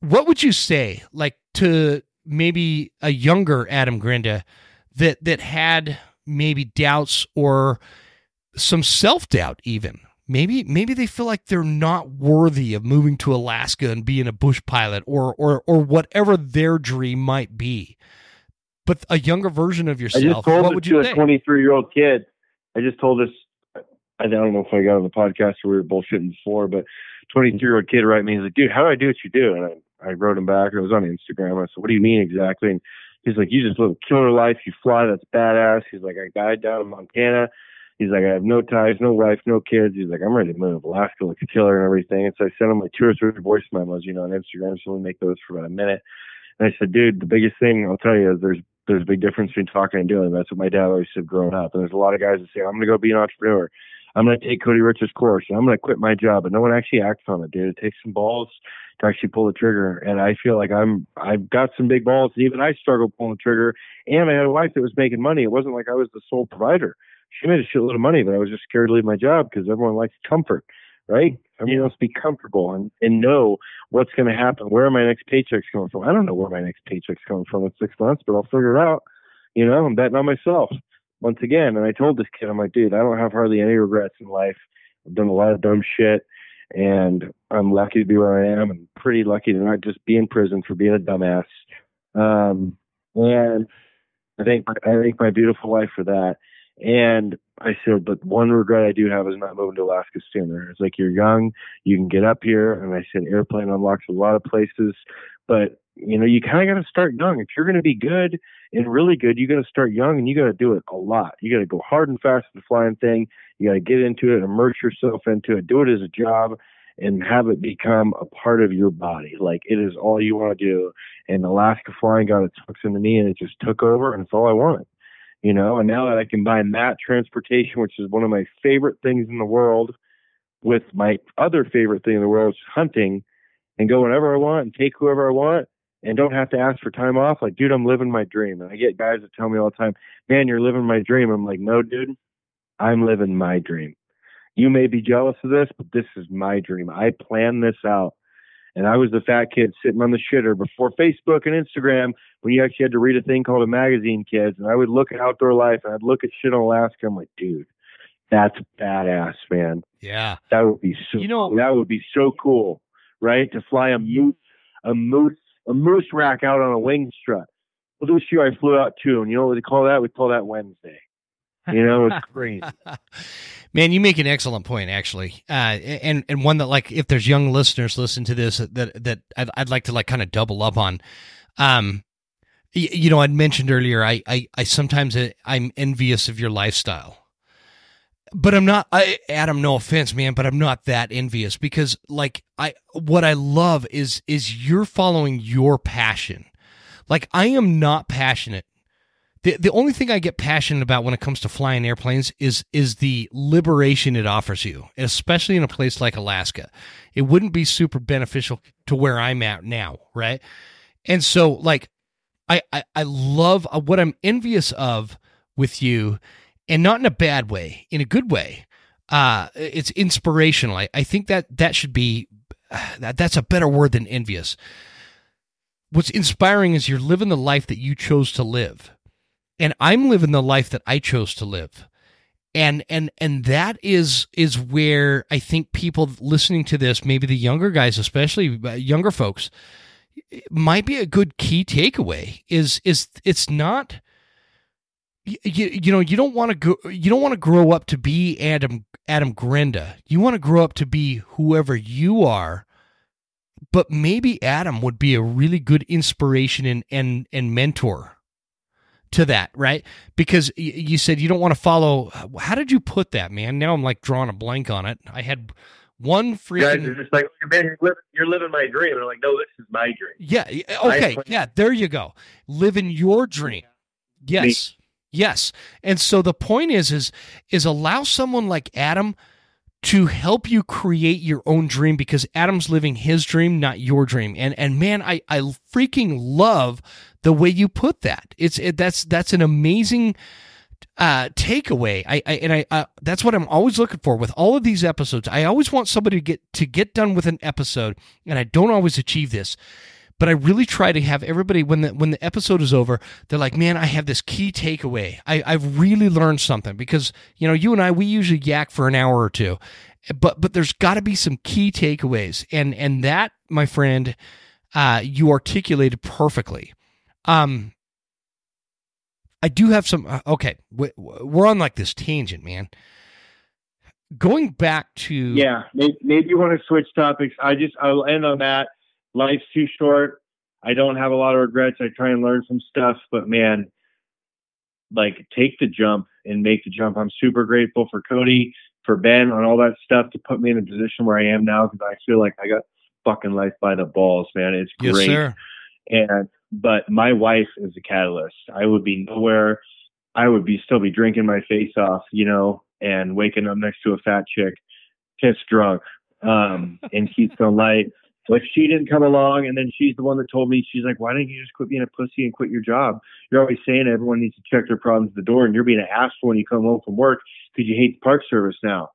would you say like to maybe a younger Adam Grenda that had maybe doubts or some self-doubt even? Maybe they feel like they're not worthy of moving to Alaska and being a bush pilot or whatever their dream might be. But a younger version of yourself. I just told what would you say? A 23-year-old kid. I just told this. I don't know if I got on the podcast or we were bullshitting before, but 23-year-old kid wrote me. He's like, "Dude, how do I do what you do?" And I wrote him back. It was on Instagram. I said, "What do you mean exactly?" And he's like, "You just live a killer life. You fly. That's badass." He's like, "I died down in Montana." He's like, "I have no ties, no wife, no kids." He's like, "I'm ready to move. Alaska like a killer and everything." And so I sent him like 2 or 3 voice memos, on Instagram. So we make those for about a minute. And I said, "Dude, the biggest thing I'll tell you is there's a big difference between talking and doing." That's what my dad always said growing up. And there's a lot of guys that say, "I'm going to go be an entrepreneur. I'm going to take Cody Rich's course. And I'm going to quit my job." But no one actually acts on it, dude. It takes some balls to actually pull the trigger. And I feel like I've got some big balls. And even I struggled pulling the trigger. And I had a wife that was making money. It wasn't like I was the sole provider. She made a shitload of money, but I was just scared to leave my job because everyone likes comfort, right? Everyone wants to be comfortable and know what's going to happen. Where are my next paychecks coming from? I don't know where my next paycheck's coming from in 6 months, but I'll figure it out. I'm betting on myself once again. And I told this kid, I'm like, "Dude, I don't have hardly any regrets in life. I've done a lot of dumb shit, and I'm lucky to be where I am and pretty lucky to not just be in prison for being a dumbass." And I thank my beautiful wife for that. And I said, "But one regret I do have is not moving to Alaska sooner." It's like, "You're young, you can get up here." And I said, "Airplane unlocks a lot of places, but you kind of got to start young. If you're going to be good and really good, you got to start young and you got to do it a lot. You got to go hard and fast with the flying thing. You got to get into it, immerse yourself into it, do it as a job, and have it become a part of your body. Like it is all you want to do." And Alaska flying got its hooks in the knee and it just took over, and it's all I wanted. And now that I combine that transportation, which is one of my favorite things in the world, with my other favorite thing in the world, which is hunting, and go whenever I want and take whoever I want and don't have to ask for time off. Like, dude, I'm living my dream. And I get guys that tell me all the time, "Man, you're living my dream." I'm like, "No, dude, I'm living my dream. You may be jealous of this, but this is my dream. I planned this out." And I was the fat kid sitting on the shitter before Facebook and Instagram, when you actually had to read a thing called a magazine, kids. And I would look at Outdoor Life and I'd look at shit on Alaska. I'm like, "Dude, that's badass, man." Yeah. That would be so, that would be so cool, right? To fly a moose rack out on a wing strut. Well, this year I flew out too. And you know what they call that? We call that Wednesday. It's crazy. Man, you make an excellent point, actually, and one that, like, if there's young listeners listening to this, that I'd like to, like, kind of double up on. I'd mentioned earlier, I sometimes I'm envious of your lifestyle, but I'm not. Adam, no offense, man, but I'm not that envious because, like, what I love is you're following your passion. Like, I am not passionate. The only thing I get passionate about when it comes to flying airplanes is the liberation it offers you, especially in a place like Alaska. It wouldn't be super beneficial to where I'm at now, right? And so, like, I love what I'm envious of with you, and not in a bad way, in a good way. It's inspirational. I think that should be that's a better word than envious. What's inspiring is you're living the life that you chose to live. And I'm living the life that I chose to live. And that is where I think people listening to this, maybe the younger guys, especially younger folks, might be a good key takeaway is it's not, you don't want to grow up to be Adam Grenda. You want to grow up to be whoever you are. But maybe Adam would be a really good inspiration and mentor to that, right? Because you said you don't want to follow. How did you put that, man? Now I'm like drawing a blank on it. I had one freaking. Guys are just like, "Man, you're living my dream." And I'm like, "No, this is my dream." Yeah. Okay. Yeah. There you go. Living your dream. Yes. Me. Yes. And so the point is allow someone like Adam to help you create your own dream, because Adam's living his dream, not your dream. And man, I freaking love the way you put that. That's an amazing takeaway. I that's what I'm always looking for with all of these episodes. I always want somebody to get done with an episode, and I don't always achieve this. But I really try to have everybody, when the episode is over, they're like, man, I have this key takeaway. I've really learned something, because, you know, you and I, we usually yak for an hour or two, but there's got to be some key takeaways. And that, my friend, you articulated perfectly. I do have some, okay, we're on like this tangent, man. Going back to. Yeah, maybe you want to switch topics. I'll end on that. Life's too short. I don't have a lot of regrets. I try and learn some stuff, but man, like, take the jump and make the jump. I'm super grateful for Cody, for Ben, on all that stuff to put me in a position where I am now, because I feel like I got fucking life by the balls, man. It's great. Yes, sir. But my wife is a catalyst. I would be nowhere. I would be still be drinking my face off, you know, and waking up next to a fat chick, pissed drunk, in Keystone Light. If she didn't come along, and then she's the one that told me, she's like, why didn't you just quit being a pussy and quit your job? You're always saying everyone needs to check their problems at the door, and you're being an asshole when you come home from work because you hate the park service now.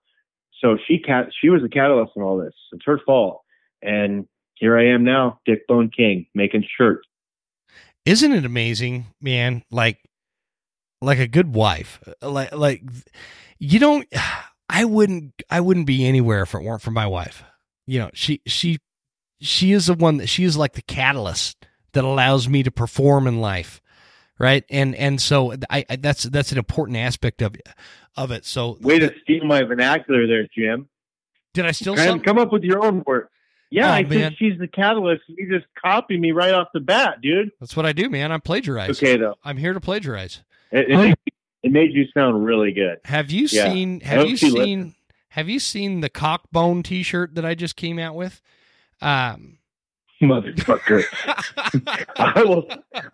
So she was the catalyst in all this. It's her fault. And here I am now, Dick Bone King, making shirts. Isn't it amazing, man? Like a good wife, like you don't, I wouldn't be anywhere if it weren't for my wife. You know, she is the one that, she is like the catalyst that allows me to perform in life. Right. And so I that's an important aspect of it. So way to steal my vernacular there, Jim. Did I still come up with your own word? Yeah. Oh, I think she's the catalyst. You just copy me right off the bat, dude. That's what I do, man. I plagiarize. Okay, though. I'm here to plagiarize. It made you sound really good. Have you seen the Cockbone t-shirt that I just came out with? Motherfucker.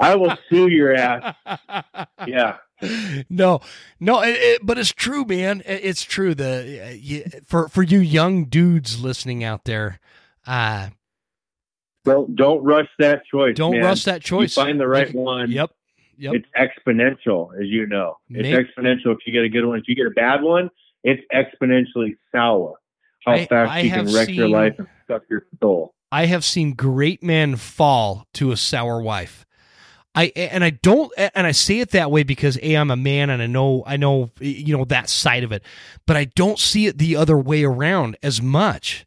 I will sue your ass. Yeah. No, but it's true, man. It's true. For you young dudes listening out there, don't rush that choice. Don't rush that choice. You find the right one. Yep. It's exponential, as you know. It's exponential if you get a good one. If you get a bad one, it's exponentially sour. How fast you can wreck your life and suck your soul. I have seen great men fall to a sour wife. I say it that way because I'm a man, and I know you know that side of it, but I don't see it the other way around as much.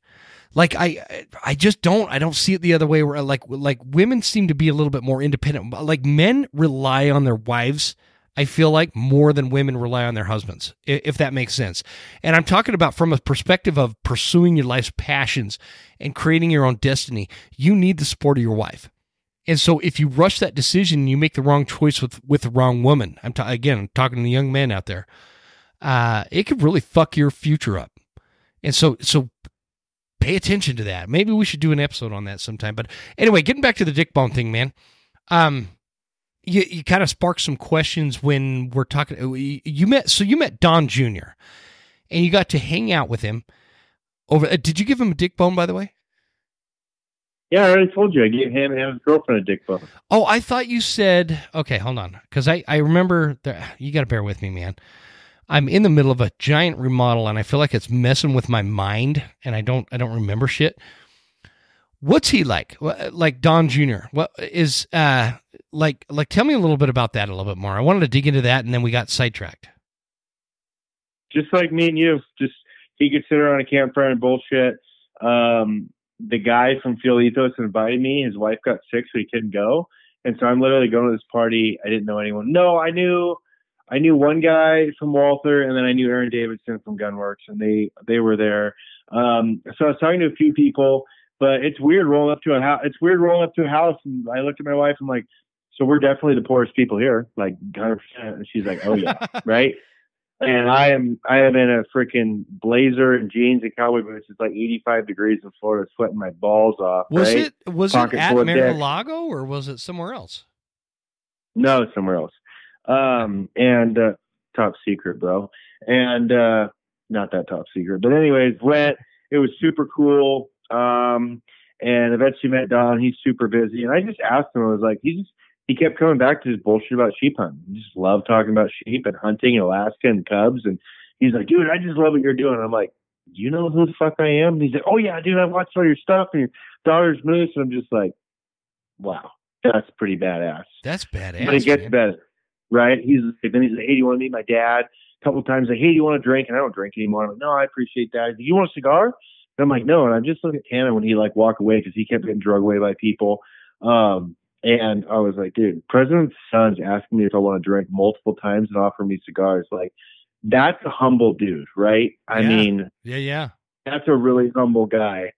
Like I just don't. I don't see it the other way around. Like women seem to be a little bit more independent. Like men rely on their wives, I feel like, more than women rely on their husbands, if that makes sense. And I'm talking about from a perspective of pursuing your life's passions and creating your own destiny. You need the support of your wife. And so if you rush that decision, you make the wrong choice with the wrong woman. I'm talking to the young man out there. It could really fuck your future up. And so pay attention to that. Maybe we should do an episode on that sometime. But anyway, getting back to the dick bone thing, man. You kind of sparked some questions when we're talking. You met Don Jr. and you got to hang out with him. Did you give him a dick bone, by the way? Yeah, I already told you. I gave him and his girlfriend a dick bone. Oh, I thought you said, okay, hold on. Because I remember, you got to bear with me, man. I'm in the middle of a giant remodel and I feel like it's messing with my mind and I don't remember shit. What's he like? Like Don Jr. What is, like, tell me a little bit about that a little bit more. I wanted to dig into that and then we got sidetracked. Just like me and you, he could sit around a campfire and bullshit. The guy from Field Ethos invited me. His wife got sick, so he couldn't go. And so I'm literally going to this party. I didn't know anyone. No, I knew one guy from Walther, and then I knew Aaron Davidson from Gunworks, and they were there. So I was talking to a few people. But it's weird rolling up to a house. And I looked at my wife. I'm like, so we're definitely the poorest people here, like 100%. And she's like, oh yeah, right. And I am in a freaking blazer and jeans and cowboy boots. It's like 85 degrees in Florida, sweating my balls off. Was it at Mar-a-Lago or was it somewhere else? No, somewhere else. And top secret, bro. And not that top secret. But anyways, went. It was super cool. And eventually met Don. He's super busy. And I just asked him, I was like, he kept coming back to his bullshit about sheep hunting. He just loved talking about sheep and hunting in Alaska and cubs. And he's like, dude, I just love what you're doing. I'm like, do you know who the fuck I am? And he's like, oh, yeah, dude, I watched all your stuff and your daughter's moose. And I'm just like, wow, that's pretty badass. That's badass. But it gets better, right? He's like, hey, do you want to meet my dad? A couple of times, like, hey, do you want a drink? And I don't drink anymore. I'm like, no, I appreciate that. Do you want a cigar? And I'm like, no. And I just look at Tana when he, like, walk away because he kept getting drug away by people. And I was like, dude, President's son's asking me if I want to drink multiple times and offering me cigars. Like, that's a humble dude, right? I mean, that's a really humble guy.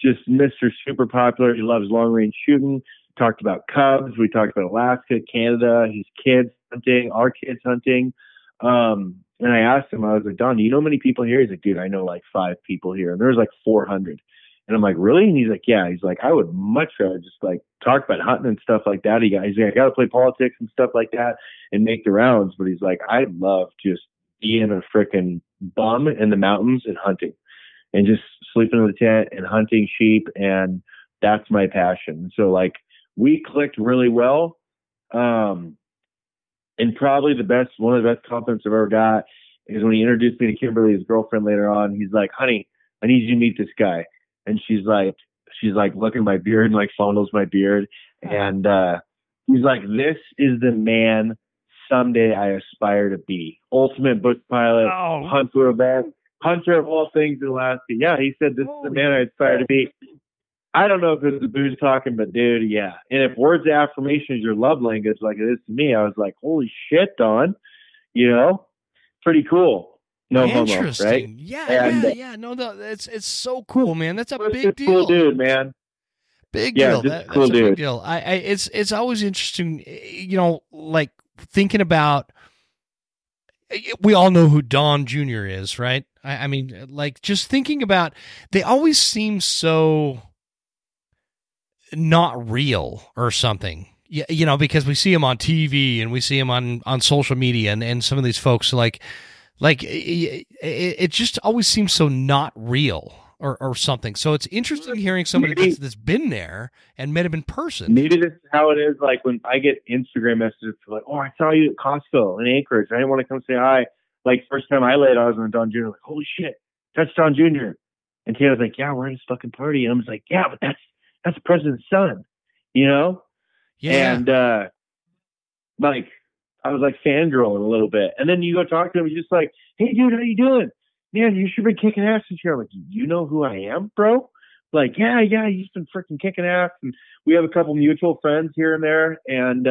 Just Mr. Super Popular. He loves long range shooting. Talked about cubs. We talked about Alaska, Canada, his kids hunting, our kids hunting. And I asked him, I was like, Don, do you know many people here? He's like, dude, I know like 5 people here. And there's like 400. And I'm like, really? And he's like, yeah. He's like, I would much rather just like talk about hunting and stuff like that. He's like, I got to play politics and stuff like that and make the rounds. But he's like, I love just being a freaking bum in the mountains and hunting and just sleeping in the tent and hunting sheep. And that's my passion. So like we clicked really well. And probably one of the best compliments I've ever got is when he introduced me to Kimberly, his girlfriend later on, he's like, honey, I need you to meet this guy. And she's like, look at my beard and like fondles my beard. And he's like, this is the man someday I aspire to be. Ultimate bush pilot, hunter of all things in Alaska. Yeah, he said, this is the man I aspire to be. I don't know if it was the booze talking, but dude, yeah. And if words of affirmation is your love language like it is to me, I was like, holy shit, Don. You know, pretty cool. No homo, right? Yeah. No, it's so cool, man. That's a big deal. Cool dude, man. Big deal. That's a big deal. It's always interesting, you know, like thinking about. We all know who Don Jr. is, right? I mean, like just thinking about, they always seem so not real or something. Yeah, you know, because we see him on TV and we see him on social media and some of these folks are like. Like it just always seems so not real or something. So it's interesting hearing somebody that's been there and met him in person. Maybe this is how it is. Like when I get Instagram messages like, oh, I saw you at Costco in Anchorage. I didn't want to come say hi. Like first time I laid eyes on Don Jr. Like, holy shit, that's Don Jr. And Tana's like, yeah, we're at his fucking party. And I'm just like, yeah, but that's the president's son, you know? Yeah. And like, I was like fangirling a little bit. And then you go talk to him. He's just like, hey, dude, how you doing? Man, you should be kicking ass this year. I'm like, you know who I am, bro? Like, yeah, he's been freaking kicking ass. And we have a couple mutual friends here and there. And,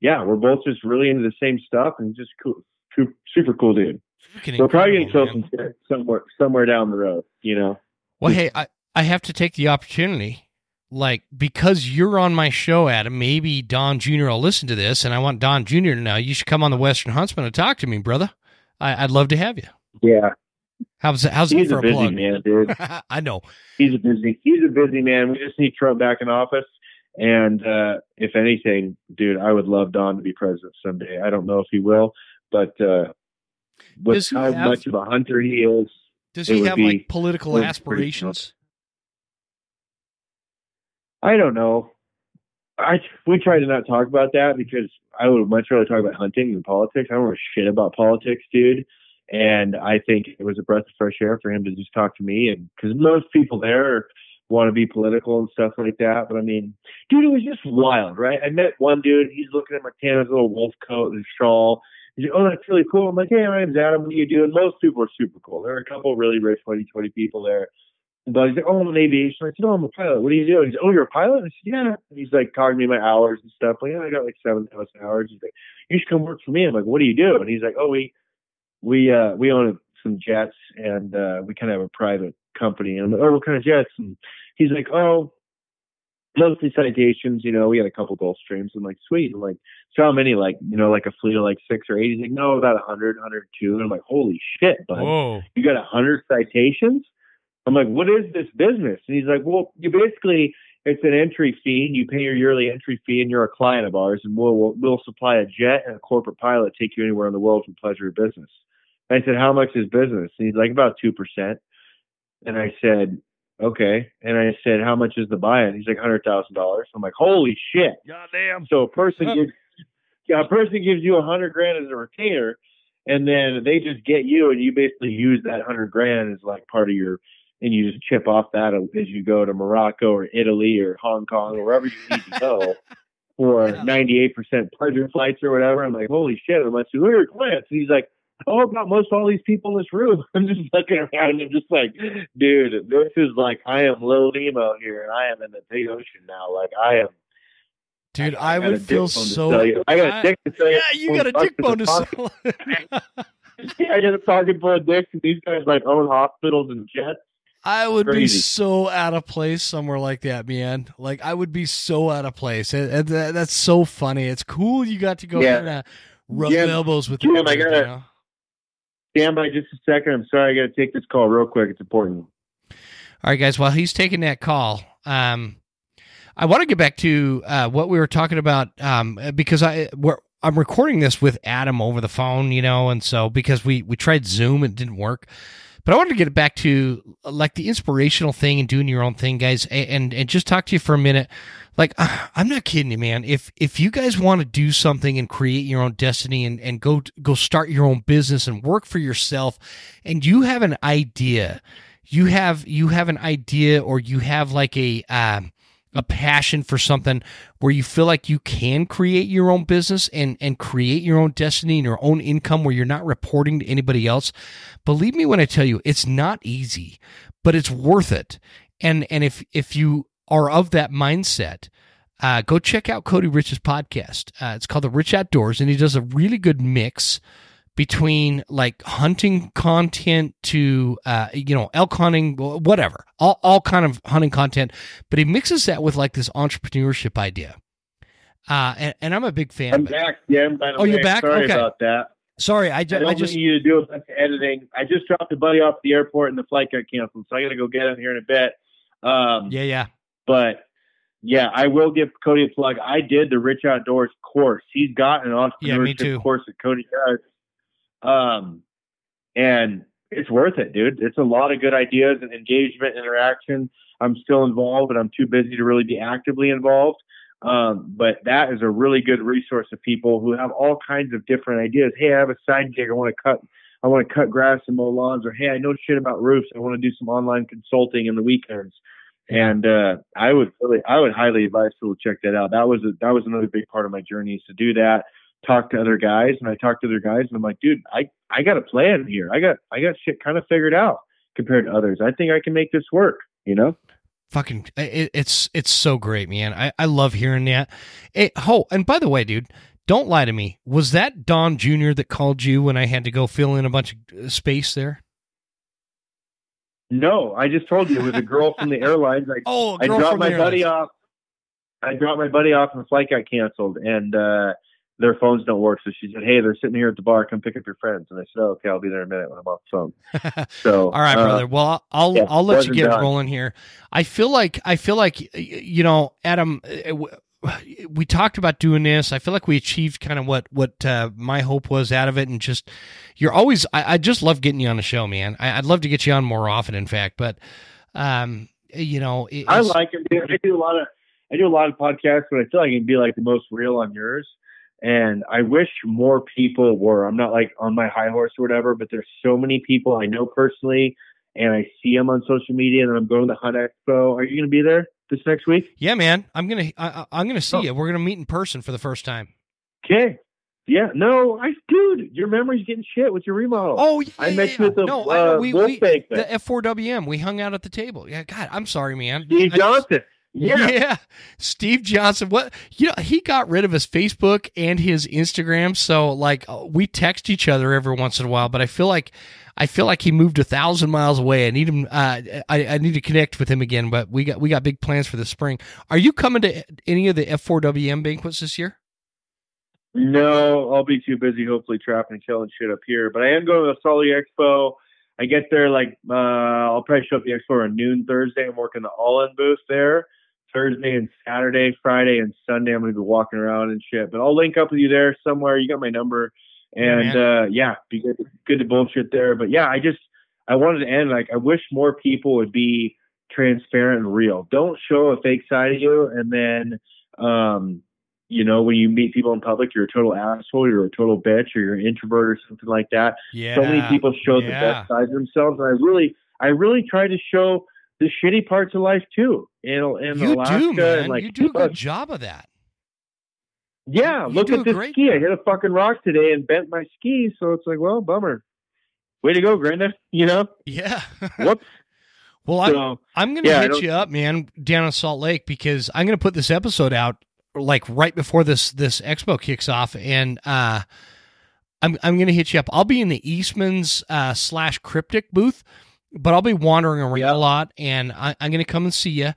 yeah, we're both just really into the same stuff and just cool, super cool dude. We're probably going to kill some shit somewhere down the road, you know? Well, hey, I have to take the opportunity. Like, because you're on my show, Adam, maybe Don Jr. will listen to this, and I want Don Jr. to know you should come on the Western Huntsman and talk to me, brother. I'd love to have you. Yeah. How's it for a plug? He's a busy man, dude. I know. He's a busy man. We just need Trump back in office. And if anything, dude, I would love Don to be president someday. I don't know if he will, but with how much of a hunter he is. Does he have, like, political aspirations? I don't know. We try to not talk about that because I would much rather talk about hunting than politics. I don't know shit about politics, dude. And I think it was a breath of fresh air for him to just talk to me. And because most people there want to be political and stuff like that. But I mean, dude, it was just wild, right? I met one dude. He's looking at Montana's little wolf coat and shawl. He's like, oh, that's really cool. I'm like, hey, my name's Adam. What are you doing? Most people are super cool. There are a couple really rich 20 people there. But he's like, oh, I'm an aviation. I said, no, I'm a pilot. What do you do? He's like, oh, you're a pilot? I said, yeah. And he's like, talking to me my hours and stuff. Like, yeah, I got like 7,000 hours. He's like, you should come work for me. I'm like, what do you do? And he's like, oh, we own some jets and we kind of have a private company. And I'm like, oh, what kind of jets? And he's like, oh, mostly Citations. You know, we had a couple Gulf Streams. I'm like, sweet. I'm like, so how many? Like, you know, like a fleet of like 6 or 8. He's like, no, about 100, 102. And I'm like, holy shit, bud. Whoa. You got 100 Citations? I'm like, what is this business? And he's like, well, you basically, it's an entry fee. You pay your yearly entry fee, and you're a client of ours, and we'll supply a jet and a corporate pilot, take you anywhere in the world for pleasure or business. I said, how much is business? And he's like, about 2%. And I said, okay. And I said, how much is the buy-in? He's like, $100,000. I'm like, holy shit. Goddamn. So a person gives you $100,000 as a retainer, and then they just get you, and you basically use that $100,000 as like part of your, and you just chip off that as you go to Morocco or Italy or Hong Kong or wherever you need to go for 98% pleasure flights or whatever. I'm like, holy shit. I'm like, who are your clients? And he's like, oh, about most all these people in this room. I'm just looking around and just like, dude, this is like, I am Lil Nemo here, and I am in the big ocean now. Like, I am. Dude, I would feel so. I got a dick to sell you. Yeah, you got a dick bone to sell. I got a pocket full of dicks, and these guys like own hospitals and jets. I would be so out of place somewhere like that, man. Like, I would be so out of place. That's so funny. It's cool you got to go and rub elbows with them. Stand by just a second. I'm sorry. I got to take this call real quick. It's important. All right, guys. While he's taking that call, I want to get back to what we were talking about, because I'm recording this with Adam over the phone, you know, and so because we tried Zoom, it didn't work. But I wanted to get it back to like the inspirational thing and doing your own thing, guys, and just talk to you for a minute. Like, I'm not kidding you, man. If you guys want to do something and create your own destiny and go start your own business and work for yourself, and you have an idea, you have an idea, or you have like a passion for something where you feel like you can create your own business and create your own destiny and your own income where you're not reporting to anybody else. Believe me when I tell you, it's not easy, but it's worth it. And if you are of that mindset, go check out Cody Rich's podcast. It's called The Rich Outdoors, and he does a really good mix between like hunting content to, elk hunting, whatever, all kind of hunting content. But he mixes that with like this entrepreneurship idea. And I'm a big fan. I'm back. Yeah, I'm by the way. You're back? Sorry about that. Sorry. I just need you to do a bunch of editing. I just dropped a buddy off at the airport and the flight got canceled. So I got to go get him here in a bit. Yeah. But yeah, I will give Cody a plug. I did the Rich Outdoors course. He's got an entrepreneurship course that Cody does. And it's worth it, dude. It's a lot of good ideas and engagement, interaction. I'm still involved, but I'm too busy to really be actively involved. But that is a really good resource of people who have all kinds of different ideas. Hey, I have a side gig. I want to cut grass and mow lawns, or hey, I know shit about roofs. I want to do some online consulting in the weekends. And, I would highly advise people to check that out. That was another big part of my journey is to do that. Talk to other guys, and I talk to other guys, and I'm like, dude, I got a plan here. I got shit kind of figured out compared to others. I think I can make this work, you know? Fucking, it's so great, man. I love hearing that. And by the way, dude, don't lie to me. Was that Don Jr. that called you when I had to go fill in a bunch of space there? No, I just told you it was a girl from the airlines. I dropped my buddy off, and the flight got canceled, and their phones don't work. So she said, hey, they're sitting here at the bar. Come pick up your friends. And I said, okay, I'll be there in a minute when I'm off the phone. So, all right, brother. Well, I'll let you get rolling here. I feel like, you know, Adam, we talked about doing this. I feel like we achieved kind of what my hope was out of it. And just, you're always, I just love getting you on the show, man. I'd love to get you on more often, in fact, but you know, I like it. Dude. I do a lot of podcasts, but I feel like I can be like the most real on yours. And I wish more people were. I'm not like on my high horse or whatever, but there's so many people I know personally, and I see them on social media. And I'm going to Hunt Expo. Are you going to be there this next week? Yeah, man. I'm gonna see you. We're gonna meet in person for the first time. Okay. Yeah. No, dude, your memory's getting shit with your remodel. Oh, yeah. I met you at the Wolfbank thing. The F4WM. We hung out at the table. Yeah. God, I'm sorry, man. Steve Johnson. Yeah. Steve Johnson. What, you know, he got rid of his Facebook and his Instagram. So like we text each other every once in a while, but I feel like he moved 1,000 miles away. I need him. I need to connect with him again, but we got big plans for the spring. Are you coming to any of the F4WM banquets this year? No, I'll be too busy, hopefully trapping and killing shit up here, but I am going to the Salt Lake Expo. I get there like, I'll probably show up the Expo around noon Thursday. I'm working the all-in booth there. Thursday and Saturday, Friday and Sunday, I'm going to be walking around and shit, but I'll link up with you there somewhere. You got my number, And yeah, be good to bullshit there. But yeah, I wanted to end, like, I wish more people would be transparent and real. Don't show a fake side of you, and then you know, when you meet people in public, you're a total asshole, you're a total bitch, or you're an introvert or something like that. Yeah. So many people show the best side of themselves, and I really try to show the shitty parts of life too. In Alaska, do, man. And like, you do a good job of that. Yeah, look at this ski. I hit a fucking rock today and bent my ski, so it's like, well, bummer. Way to go, Grenda. You know? Yeah. Whoops. Well, so, I'm going to hit you up, man, down in Salt Lake, because I'm going to put this episode out like right before this expo kicks off, and I'm going to hit you up. I'll be in the Eastman's / Cryptic booth, but I'll be wandering around a lot, and I'm going to come and see you.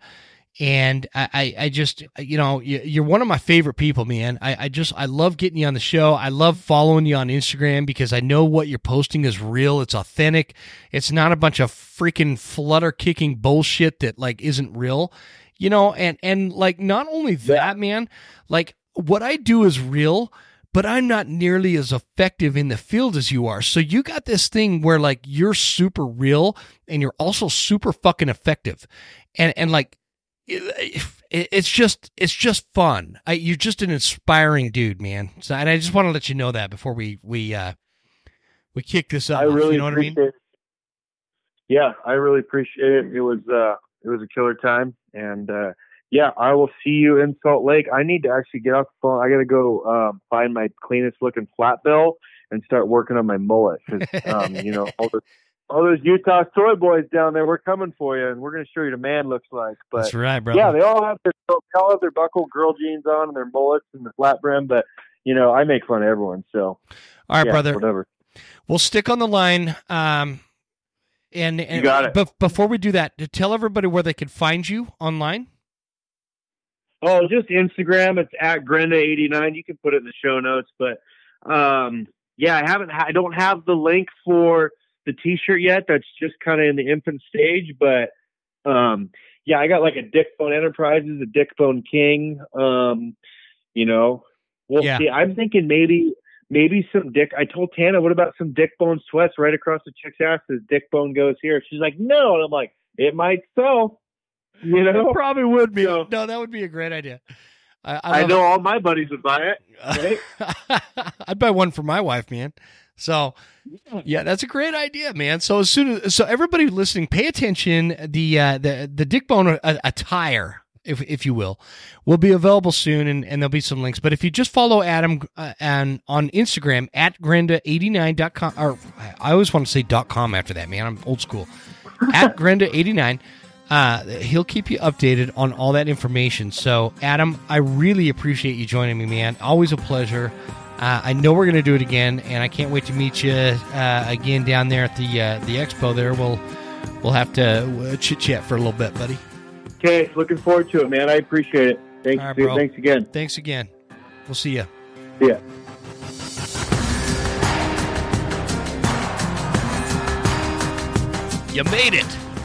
And I just, you know, you're one of my favorite people, man. I love getting you on the show. I love following you on Instagram, because I know what you're posting is real. It's authentic. It's not a bunch of freaking flutter kicking bullshit that like isn't real, you know? And like, not only that, man, like what I do is real, but I'm not nearly as effective in the field as you are. So you got this thing where like you're super real and you're also super fucking effective. And like, it's just fun. You're just an inspiring dude, man. So, and I just want to let you know that before we kick this up. I really, you know what I mean? It. Yeah, I really appreciate it. It was a killer time, and yeah, I will see you in Salt Lake. I need to actually get off the phone. I got to go find my cleanest looking flatbill and start working on my mullet, because you know, all those Utah soy boys down there, we're coming for you, and we're going to show you what a man looks like. But that's right, brother. Yeah, they all have their buckle girl jeans on and their mullets and the flat brim, but, you know, I make fun of everyone, so. All right, brother. Whatever. We'll stick on the line. And you got it. Before we do that, to tell everybody where they can find you online. Oh, just Instagram. It's at Grenda89. You can put it in the show notes, but, yeah, I don't have the link for the t-shirt yet. That's just kind of in the infant stage, but yeah, I got like a Dickbone Enterprises, a Dickbone King, you know, we'll see. I'm thinking maybe some dick. I told Tana, what about some Dickbone sweats right across the chick's ass? This Dickbone goes here. She's like, no. And I'm like, it might sell, you know. It probably would be. So, no, that would be a great idea. I know all my buddies would buy it. Right? I'd buy one for my wife, man. So yeah, that's a great idea, man. So so everybody listening, pay attention. The Dickbone attire, if you will be available soon. And there'll be some links, but if you just follow Adam on Instagram at Grenda89.com, or I always want to say .com after that, man. I'm old school. At Grenda89. He'll keep you updated on all that information. So Adam, I really appreciate you joining me, man. Always a pleasure. I know we're going to do it again, and I can't wait to meet you again down there at the expo there. We'll have to chit-chat for a little bit, buddy. Okay, looking forward to it, man. I appreciate it. Thanks, right, dude. Thanks again. Thanks again. We'll see you. See ya. You made it.